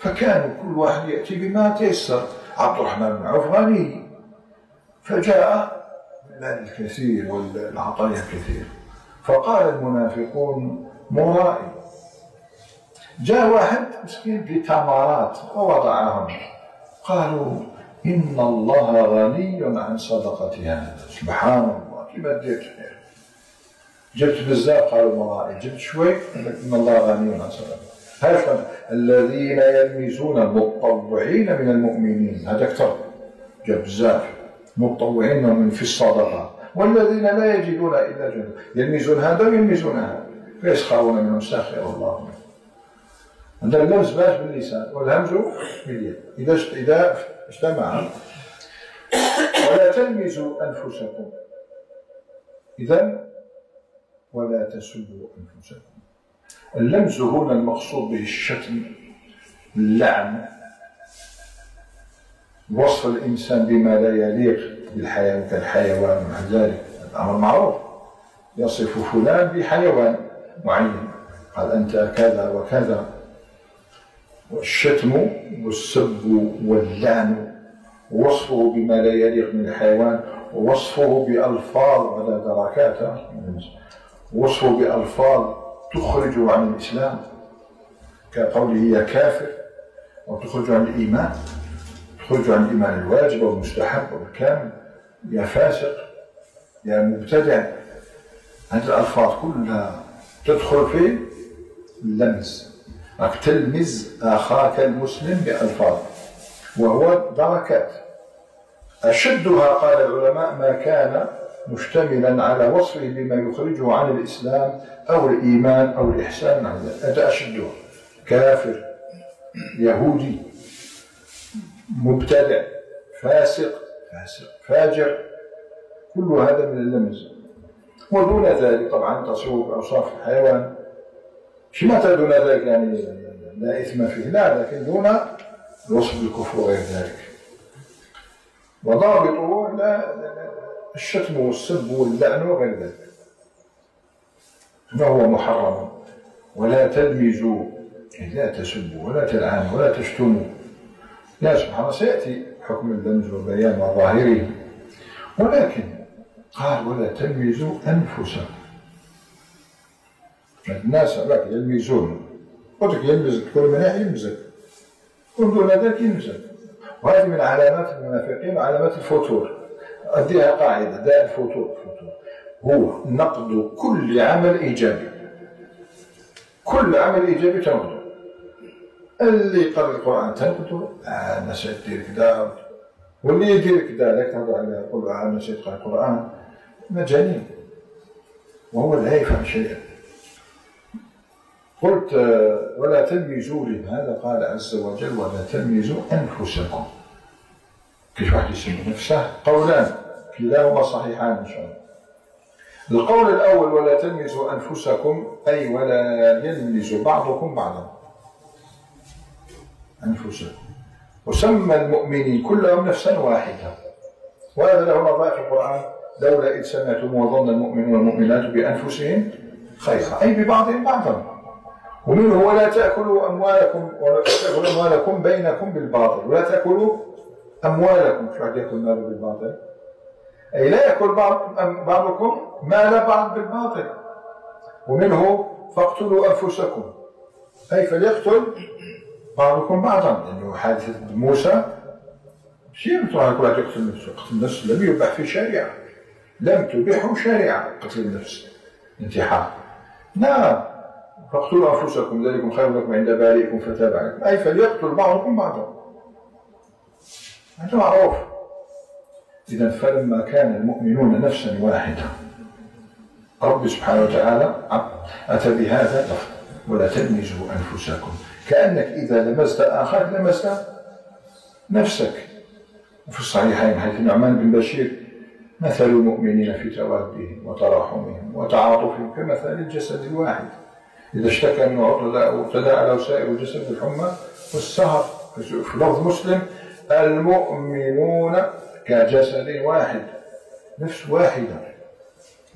فكان كل واحد ياتي بما تيسر. عبد الرحمن بن عوف غني فجاء المال الكثير والعطايا الكثير، فقال المنافقون مرائي. جاء واحد مسكين بتمرات ووضعهم، قالوا إن الله غني عن صدقتها. سبحان الله، كيما دير خير، جبت بزاف قالوا مرائي، جبت شوي إن الله غني عن صدقتها. هذا الذين يلمزون المتطوعين من المؤمنين، هذا أكثر، جاب بزاف متطوعين من في الصدقة. والذين لا يجدون إلا جهدهم، يلمزون هذا ويلمزون هذا فيسخرون منهم سخر الله منهم. هذا اللمز باش باللسان والهمز باليد إذا إذا اجتمع. ولا تلمزوا أنفسكم، إذا ولا تسبوا أنفسكم. اللمز هنا المقصود به الشتم، اللعن، وصف الإنسان بما لا يليق بالحيوان كالحيوان ومع ذلك، الأمر معروف، يصف فلان بحيوان معين، قال أنت كذا وكذا. والشتم والسب واللعن وصفه بما لا يليق من الحيوان، ووصفه بألفاظ على دركاته، وصفه بألفاظ تخرجه عن الإسلام كقوله يا كافر، وتخرجه عن الإيمان، تخرجه عن الإيمان الواجب والمستحب والكامل، يا فاسق يا مبتدع. هذه الألفاظ كلها تدخل في اللمس، راك تلمز أخاك المسلم بألفاظ، وهو دركات. أشدها قال العلماء ما كان مشتملا على وصفه بما يخرجه عن الإسلام أو الإيمان أو الإحسان، هذا أشده، كافر يهودي مبتدع فاسق فاسق فاجر، كل هذا من اللمز. ودون ذلك طبعا تصوب أوصاف الحيوان، متى دون ذلك يعني لا إثم فيه، لا، لكن دون الوصف بالكفر وغير ذلك. وضابطه لا الشتم والسب واللعن وغير ذلك، فهو محرم. ولا تلمزوا، لا تسبوا ولا تلعنوا ولا تشتموا. لا، سبحان الله، سيأتي حكم اللمز وبيان ظاهره، ولكن قال ولا تلمزوا أنفسكم. الناس راك يلمزون، قلت يلمزك كل مناح يلمزك، كل دون ذلك يلمزك. وهذه من علامات المنافقين وعلامات الفتور، أديها قاعدة داء الفتور، الفتور هو نقد كل عمل إيجابي، كل عمل إيجابي تنقده. اللي يقرأ القرآن تنقده، آه أنا سيدير كذا، واللي يدير كذا لك تنقد عليه، يقول آه أنا سيقرأ القرآن، مجانين، وهو لا يفهم شيئا. قلت ولا تلمزوا، لماذا قال عز وجل ولا تلمزوا أنفسكم؟ كيف واحد يسمي نفسه؟ قولان كلاهما صحيحان إن شاء الله. القول الأول ولا تلمزوا أنفسكم، أي ولا يلمز بعضكم بعضا أنفسكم. وسمى المؤمنين كلهم نفسا واحدة، وهذا له مضاعف القرآن، لولا إذ سمعتم وظن المؤمنون والمؤمنات بأنفسهم خيرا، أي ببعضهم بعضا. ومنه ولا تأكلوا أموالكم ولا تأكلوا أموالكم بينكم بالباطل، ولا تأكلوا أموالكم، شو واحد يأكل ماله بالباطل؟ أي لا يأكل بعض بعضكم مال بعض بالباطل. ومنه فاقتلوا أنفسكم، أي فليقتل بعضكم بعضا، لأنه حادثة موسى ماشي مطلع كل واحد يقتل نفسه، قتل النفس لم يبح في شريعة، لم تبحه شريعة قتل النفس انتحار، نعم. فاقتلوا أنفسكم ذلكم خير لكم عند بارئكم فتاب عليكم، أي فليقتل بعضكم بعضا. هذا معروف. إذا فلما كان المؤمنون نفسا واحدة، رب سبحانه وتعالى أتى بهذا لفظ ولا تلمزوا أنفسكم، كأنك إذا لمست آخرك لمست نفسك. وفي الصحيحين حديث النعمان بن بشير: مثل المؤمنين في توادهم وتراحمهم وتعاطفهم كمثل الجسد الواحد، إذا اشتكى منه عضو تداعى سائر الجسد الحمى والسهر. في لفظ مسلم: المؤمنون كجسد واحد، نفس واحدة،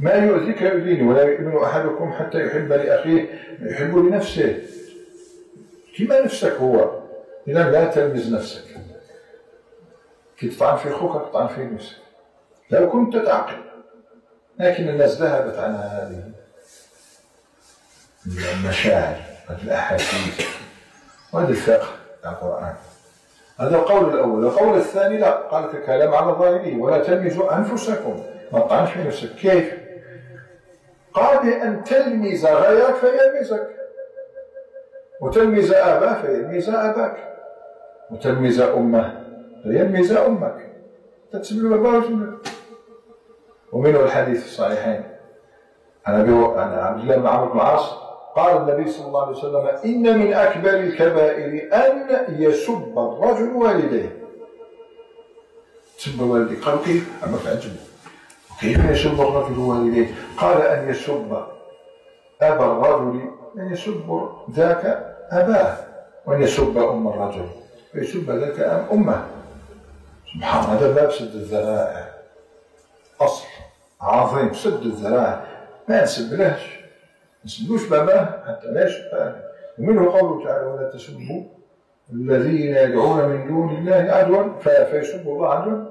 ما يؤذيك يؤذيني، ولا يؤمن أحدكم حتى يحب لأخيه يحب لنفسه، كما نفسك هو. إذا لا تلمز نفسك، كي تطعن في أخوك تطعن في نفسك لو كنت تعقل. لكن الناس ذهبت عن هذه المشاعر والأحاسيس وهذا الفقه بتاع القرآن. هذا القول الأول. القول الثاني لا، قال كلام على ظاهره: ولا تلمزوا أنفسكم، ما تطعنش في نفسك. كيف؟ قال: بأن تلمز غيرك فيلمزك، وتلمز أباه فيلمز أباك، وتلمز أمه فيلمز أمك، تتسمى باباه وجمله. ومنه الحديث في الصحيحين عن عبد الله بن عمرو بن العاص قال النبي صلى الله عليه وسلم: إن من أكبر الكبائر أن يسب الرجل والديه. سب والديه، قالوا كيف؟ عمرك عجبه، كيف يسب الرجل والديه؟ قال: أن يسب أبا الرجل، أن يسب ذاك أباه، وأن يسب أم الرجل، ويسب ذاك أمه. سبحان الله، هذا باب سد الذرائع، أصل عظيم، سد الذرائع. ما نسبلهش، ما نسبلوش باباه حتى لا يسبه. ومنه قوله تعالى: ولا تسبوا الذين يدعون من دون الله عدوا فيسبوا الله عدوا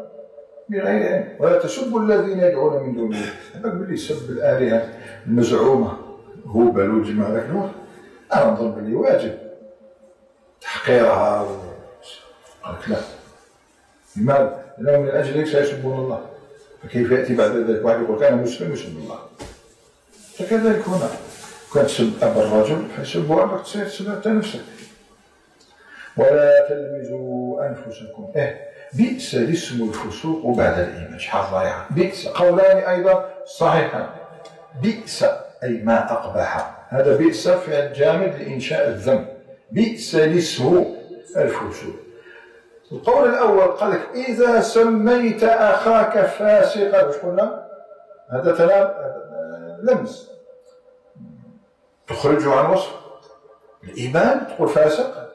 بغير علم، ولا تسبوا الذين يدعون من دون الله. هذاك باللي يسب الآلهة المزعومة، هوبل والجماعة ذاك الوقت، أنا نظن باللي واجب تحقيرها و... قالك لا. لماذا؟ لأنهم من أجل ذلك سيسبون الله، فكيف يأتي بعد ذلك واحد يقول كان مسلم يسب الله؟ فكذلك هنا، كان تسب أبا الرجل فيسبوا أباك تسب حتى نفسك. ولا تلمزوا أنفسكم، إيه بئس الاسم الفسوق بعد الإيمان، شحال ضايعة، بئس. قولان أيضا صحيحان: بئس أي ما أقبح، هذا بئس فعل جامد لإنشاء الذنب، بئس الاسم الفسوق. القول الأول قال لك: إذا سميت أخاك فاسقا، واش قلنا؟ هذا كلام لمس تخرجه عن وصف الإيمان، تقول فاسق،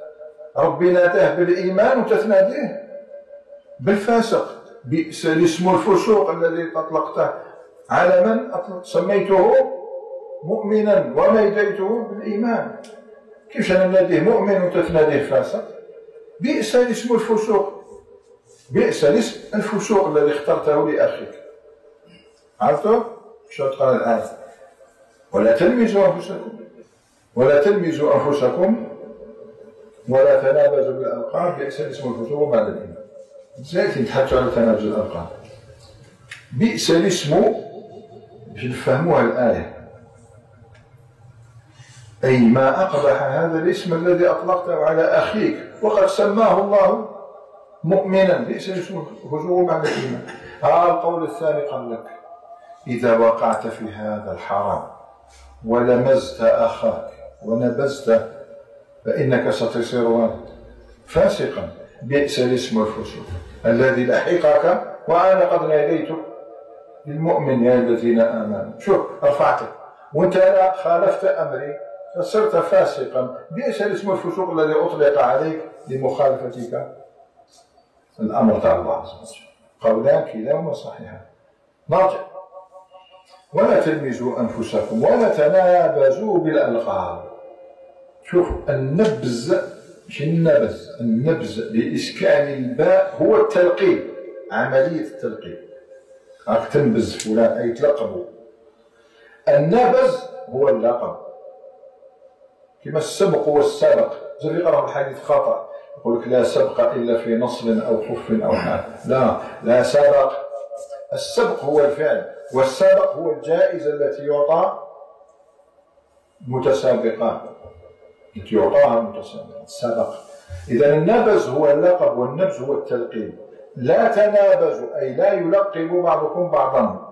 ربي ناداه بالإيمان وتتناديه بالفاسق. بئس الاسم الفسوق الذي أطلقته على من أطلق، سميته مؤمنا وناديته بالإيمان، كيفاش نناديه مؤمن وتتناديه فاسق؟ بئس الاسم الفسوق، بئس الاسم الفسوق الذي اخترته لأخيك. عرفتوا؟ شو قال الآن؟ ولا تلمزوا أنفسكم، ولا تلمزوا أنفسكم، ولا تنابزوا بالألقاب، بئس الاسم الفسوق بعد الإيمان. زين نتحدثوا على تنابز الألقاب. بئس الاسم باش نفهموها الآية، أي ما أقبح هذا الاسم الذي أطلقته على أخيك، وقد سماه الله مؤمنا، بئس الاسم الفسوق بعد الإيمان. آه القول الثاني قال لك: إذا وقعت في هذا الحرام ولمزت أخاك ونبزت فإنك ستصير فاسقا، بئس الاسم الفسوق الذي لحقك وأنا قد ناديتك للمؤمن يا الذين آمنوا. شوف، رفعتك وأنت أنا خالفت أمري فصرت فاسقا، بئس الاسم الفسوق الذي أطلق عليك لمخالفتك الأمر تاع الله عز وجل. قولان كلاهما صحيحان. نرجع: ولا تلمزوا أنفسكم، ولا تنابزوا بالألقاب. شوف، النبز مش النبز، النبز بإسكان الباء هو التلقيب، عملية التلقيب. راك تنبز فلان أي تلقبه. النبز هو اللقب، كما السبق والسابق. زي يقرأ الحديث خطأ، يقول لك: لا سبق إلا في نصب أو خف أو حال. لا، لا سبق. السبق هو الفعل، والسابق هو الجائزة التي يعطى متسابقة، التي يعطاها متسابقة، السبق. إذا النبز هو اللقب، والنبز هو التلقيب. لا تنابزوا، أي لا يلقب بعضكم بعضا،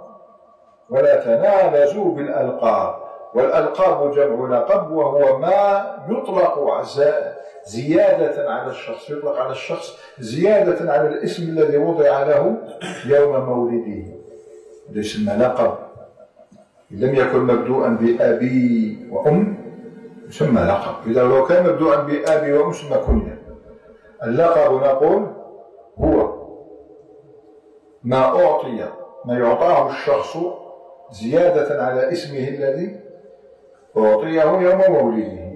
ولا تنابزوا بالألقاب. والألقاب جمع لقب، وهو ما يطلق زيادة على الشخص، يطلق على الشخص زيادة على الاسم الذي وضع له يوم مولده. يسمى لقب، إن لم يكن مبدوءا بأبي وأم يسمى لقب، إذا لو كان مبدوءا بأبي وأم يسمى كنية. اللقب نقول هو ما أعطي، ما يعطاه الشخص زيادة على اسمه الذي أعطيه يوم مولده.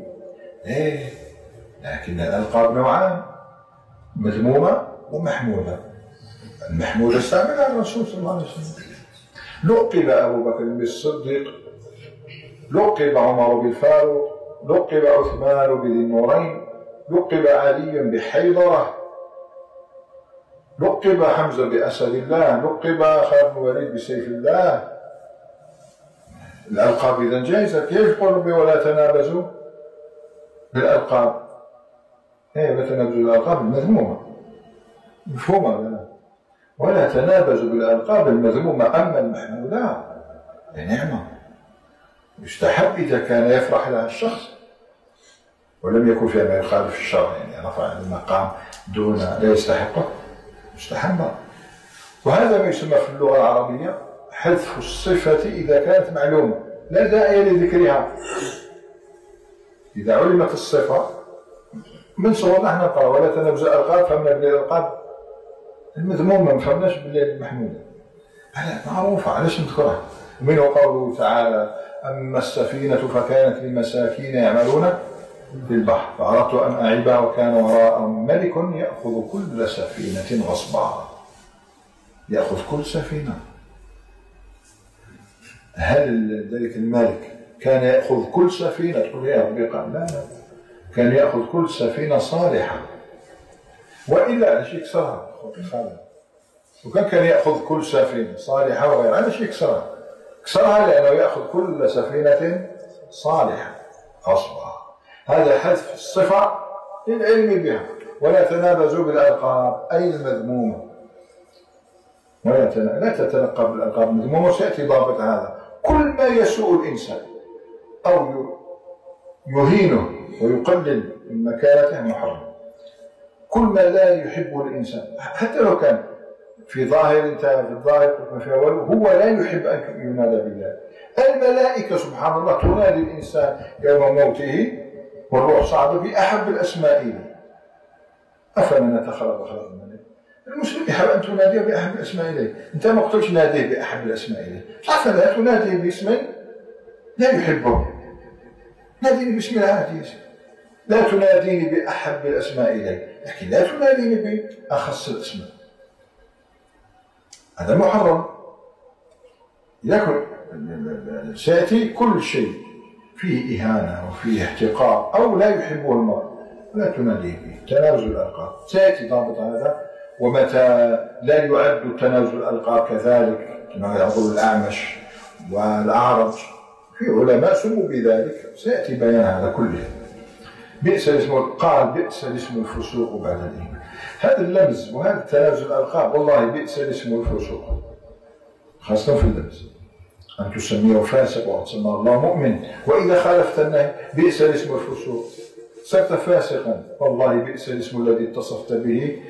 إيه، لكن الألقاب نوعان، مذمومة ومحمودة. المحمودة استعملها الرسول صلى الله عليه وسلم، لقب أبو بكر بالصديق، لقب عمر بالفاروق، لقب عثمان بذي النورين، لقب علي بحيدرة، لقب حمزة بأسد الله، لقب خالد بن الوليد بسيف الله. الألقاب إذا جائزة، كيف يقول بي ولا تنابزوا بالألقاب؟ إيه، لا تنابزوا بالألقاب المذمومة، مفهومة لنا، ولا تنابزوا بالألقاب المذمومة. أما المحمودة لنعمة، يستحب إذا كان يفرح لها الشخص ولم يكن فيها ما يخالف الشرع، يعني رفع المقام دون لا يستحقه، مستحب. وهذا ما يسمى في اللغة العربية حذف الصفة إذا كانت معلومة لا داعي لذكرها. إذا علمت الصفة من صورنا احنا نقرأ ولا تنابزوا الألقاب، فهمنا بلي الألقاب المذمومة، ما فهمناش بلي المحمودة، معروفة، علاش نذكرها؟ ومنه قوله تعالى: أما السفينة فكانت لمساكين يعملون في البحر فأردت أن أعيبها وكان وراءهم ملك يأخذ كل سفينة غصبا، يأخذ كل سفينة. هل ذلك الملك كان يأخذ كل سفينة تقول يا ربي؟ قال لا، لا، كان يأخذ كل سفينة صالحة، وإلا علاش يكسرها؟ وكان كان يأخذ كل سفينة صالحة وغيرها، علاش يكسرها؟ كسرها لأنه يأخذ كل سفينة صالحة غصبا. هذا حذف الصفة للعلم بها. ولا تنابزوا بالألقاب أي المذمومة، ولا لا تتلقب بالألقاب المذمومة، وسيأتي ضابط هذا. كل ما يسوء الإنسان أو يهينه ويقلل من مكانته محرم، كل ما لا يحبه الإنسان حتى لو كان في ظاهر انتهى في الظاهر هو لا يحب أن ينادى بالله. الملائكة سبحان الله تنادي الإنسان يوم موته والروح صعد بأحب الأسماء إليه، أفمن نتخلق خلق الملك. المسلم يحب أن تناديه بأحب الأسماء إليه، أنت ما قلتش ناديه بأحب الأسماء إليه، فلا تناديه باسم لا يحبه، ناديني باسم العادي، لا تناديني بأحب الأسماء إليه، لكن لا تناديني بأخص الأسماء، هذا محرم. يأكل سيأتي كل شيء فيه إهانة وفيه احتقار أو لا يحبه المرء لا تناديه به، تنازل الألقاب، سيأتي ضابط هذا. ومتى لا يعد تنازل الألقاب كذلك كما يقول الأعمش والأعرج، في علماء سموا بذلك، سيأتي بيان هذا كله. بئس الاسم، قال بئس الاسم الفسوق بعد الإيمان، هذا اللمز وهذا تنازل الألقاب، والله بئس الاسم الفسوق، خاصة في اللمز، أن تسميه فاسق وتسمى الله مؤمن، وإذا خالفت النهي بئس الاسم الفسوق صرت فاسقا، والله بئس الاسم الذي اتصفت به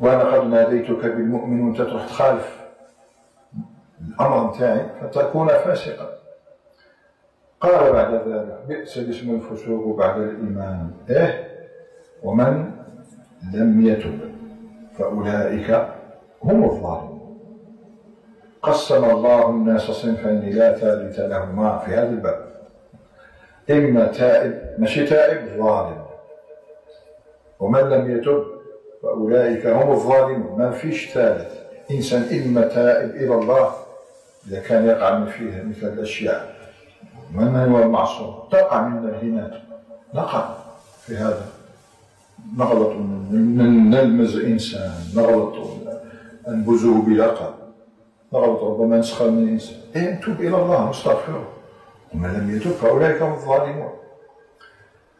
وأنا قد ناديتك بالمؤمن وأنت تروح تخالف الأمر نتاعي فتكون فاسقا. قال بعد ذلك بئس الاسم الفسوق بعد الإيمان، إيه، ومن لم يتب فأولئك هم الظالمون. قسم الله الناس صنفين لا ثالث لهما في هذا الباب، إما تائب، ماشي تائب، ظالم، ومن لم يتب فأولئك هم الظالمون، ما فيش ثالث. إنسان إما تائب إلى الله إذا كان يقع من فيها مثل الأشياء، ومن هو المعصوم تقع من الهنات، نقع في هذا، نغلط، نلمز إنسان، نغلط، ننبذه بلقب، نغلط، ربما نسخر من الانسان، ايه، نتوب الى الله نستغفره. ومن لم يتوب فاولئك هم الظالمون.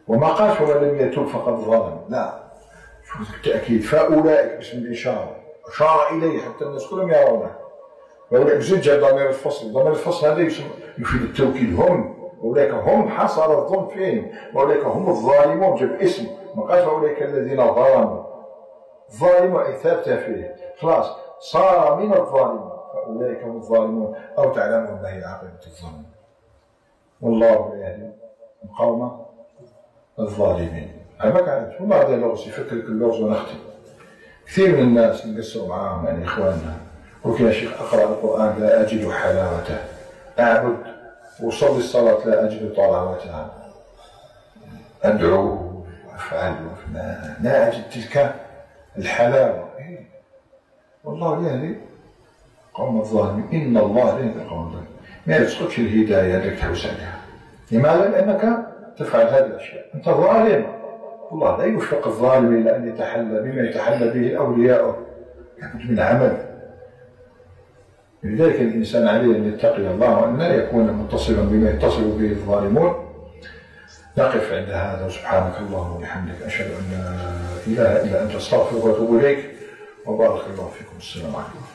وما قالش ومن لم يتوب فقد ظلم، لا، شوف التاكيد، فاولئك باسم الاشاره، أشار إليه حتى الناس كلهم يرونه. وأولئك زجها ضمير الفصل، ضمير الفصل هذا يفيد التوكيد هم، أولئك هم حصر الظلم فيهم، وأولئك هم الظالمون جاب اسم، ما قالش أولئك الذين ظلموا. الظالم إثابته فيه، خلاص صار من الظالمين، فأولئك هم الظالمون، أو تعلمون ما هي عاقبة الظلم. والله لا يهدي القوم الظالمين. أما كانت هما هذا اللغز يفكرك اللغز ونختم. كثير من الناس نقصوا معاهم يعني إخواننا. وكنا شيخ أقرأ القرآن لا أجد حلاوته، أعبد وصلي الصلاة لا أجد طلاوتها، أدعو وأفعل وأفعل لا أجد تلك الحلاوة. إيه؟ والله يهدي قوم الظالمين، إن الله لا يهدي قوم الظالمين. ما يرزقكش الهداية اللي تحوس عليها. لماذا؟ لأنك تفعل هذه الأشياء، أنت ظالم. والله لا يوفق الظالم إلى أن يتحلى بما يتحلى به أولياؤه، لابد من عمل. لذلك الإنسان عليه أن يتقي الله وأن لا يكون متصلا بما يتصل به الظالمون. نقف عند هذا، سبحانك اللهم وبحمدك، أشهد أن لا إله إلا أنت، أستغفرك وأتوب إليك، وبارك الله فيكم. السلام عليكم.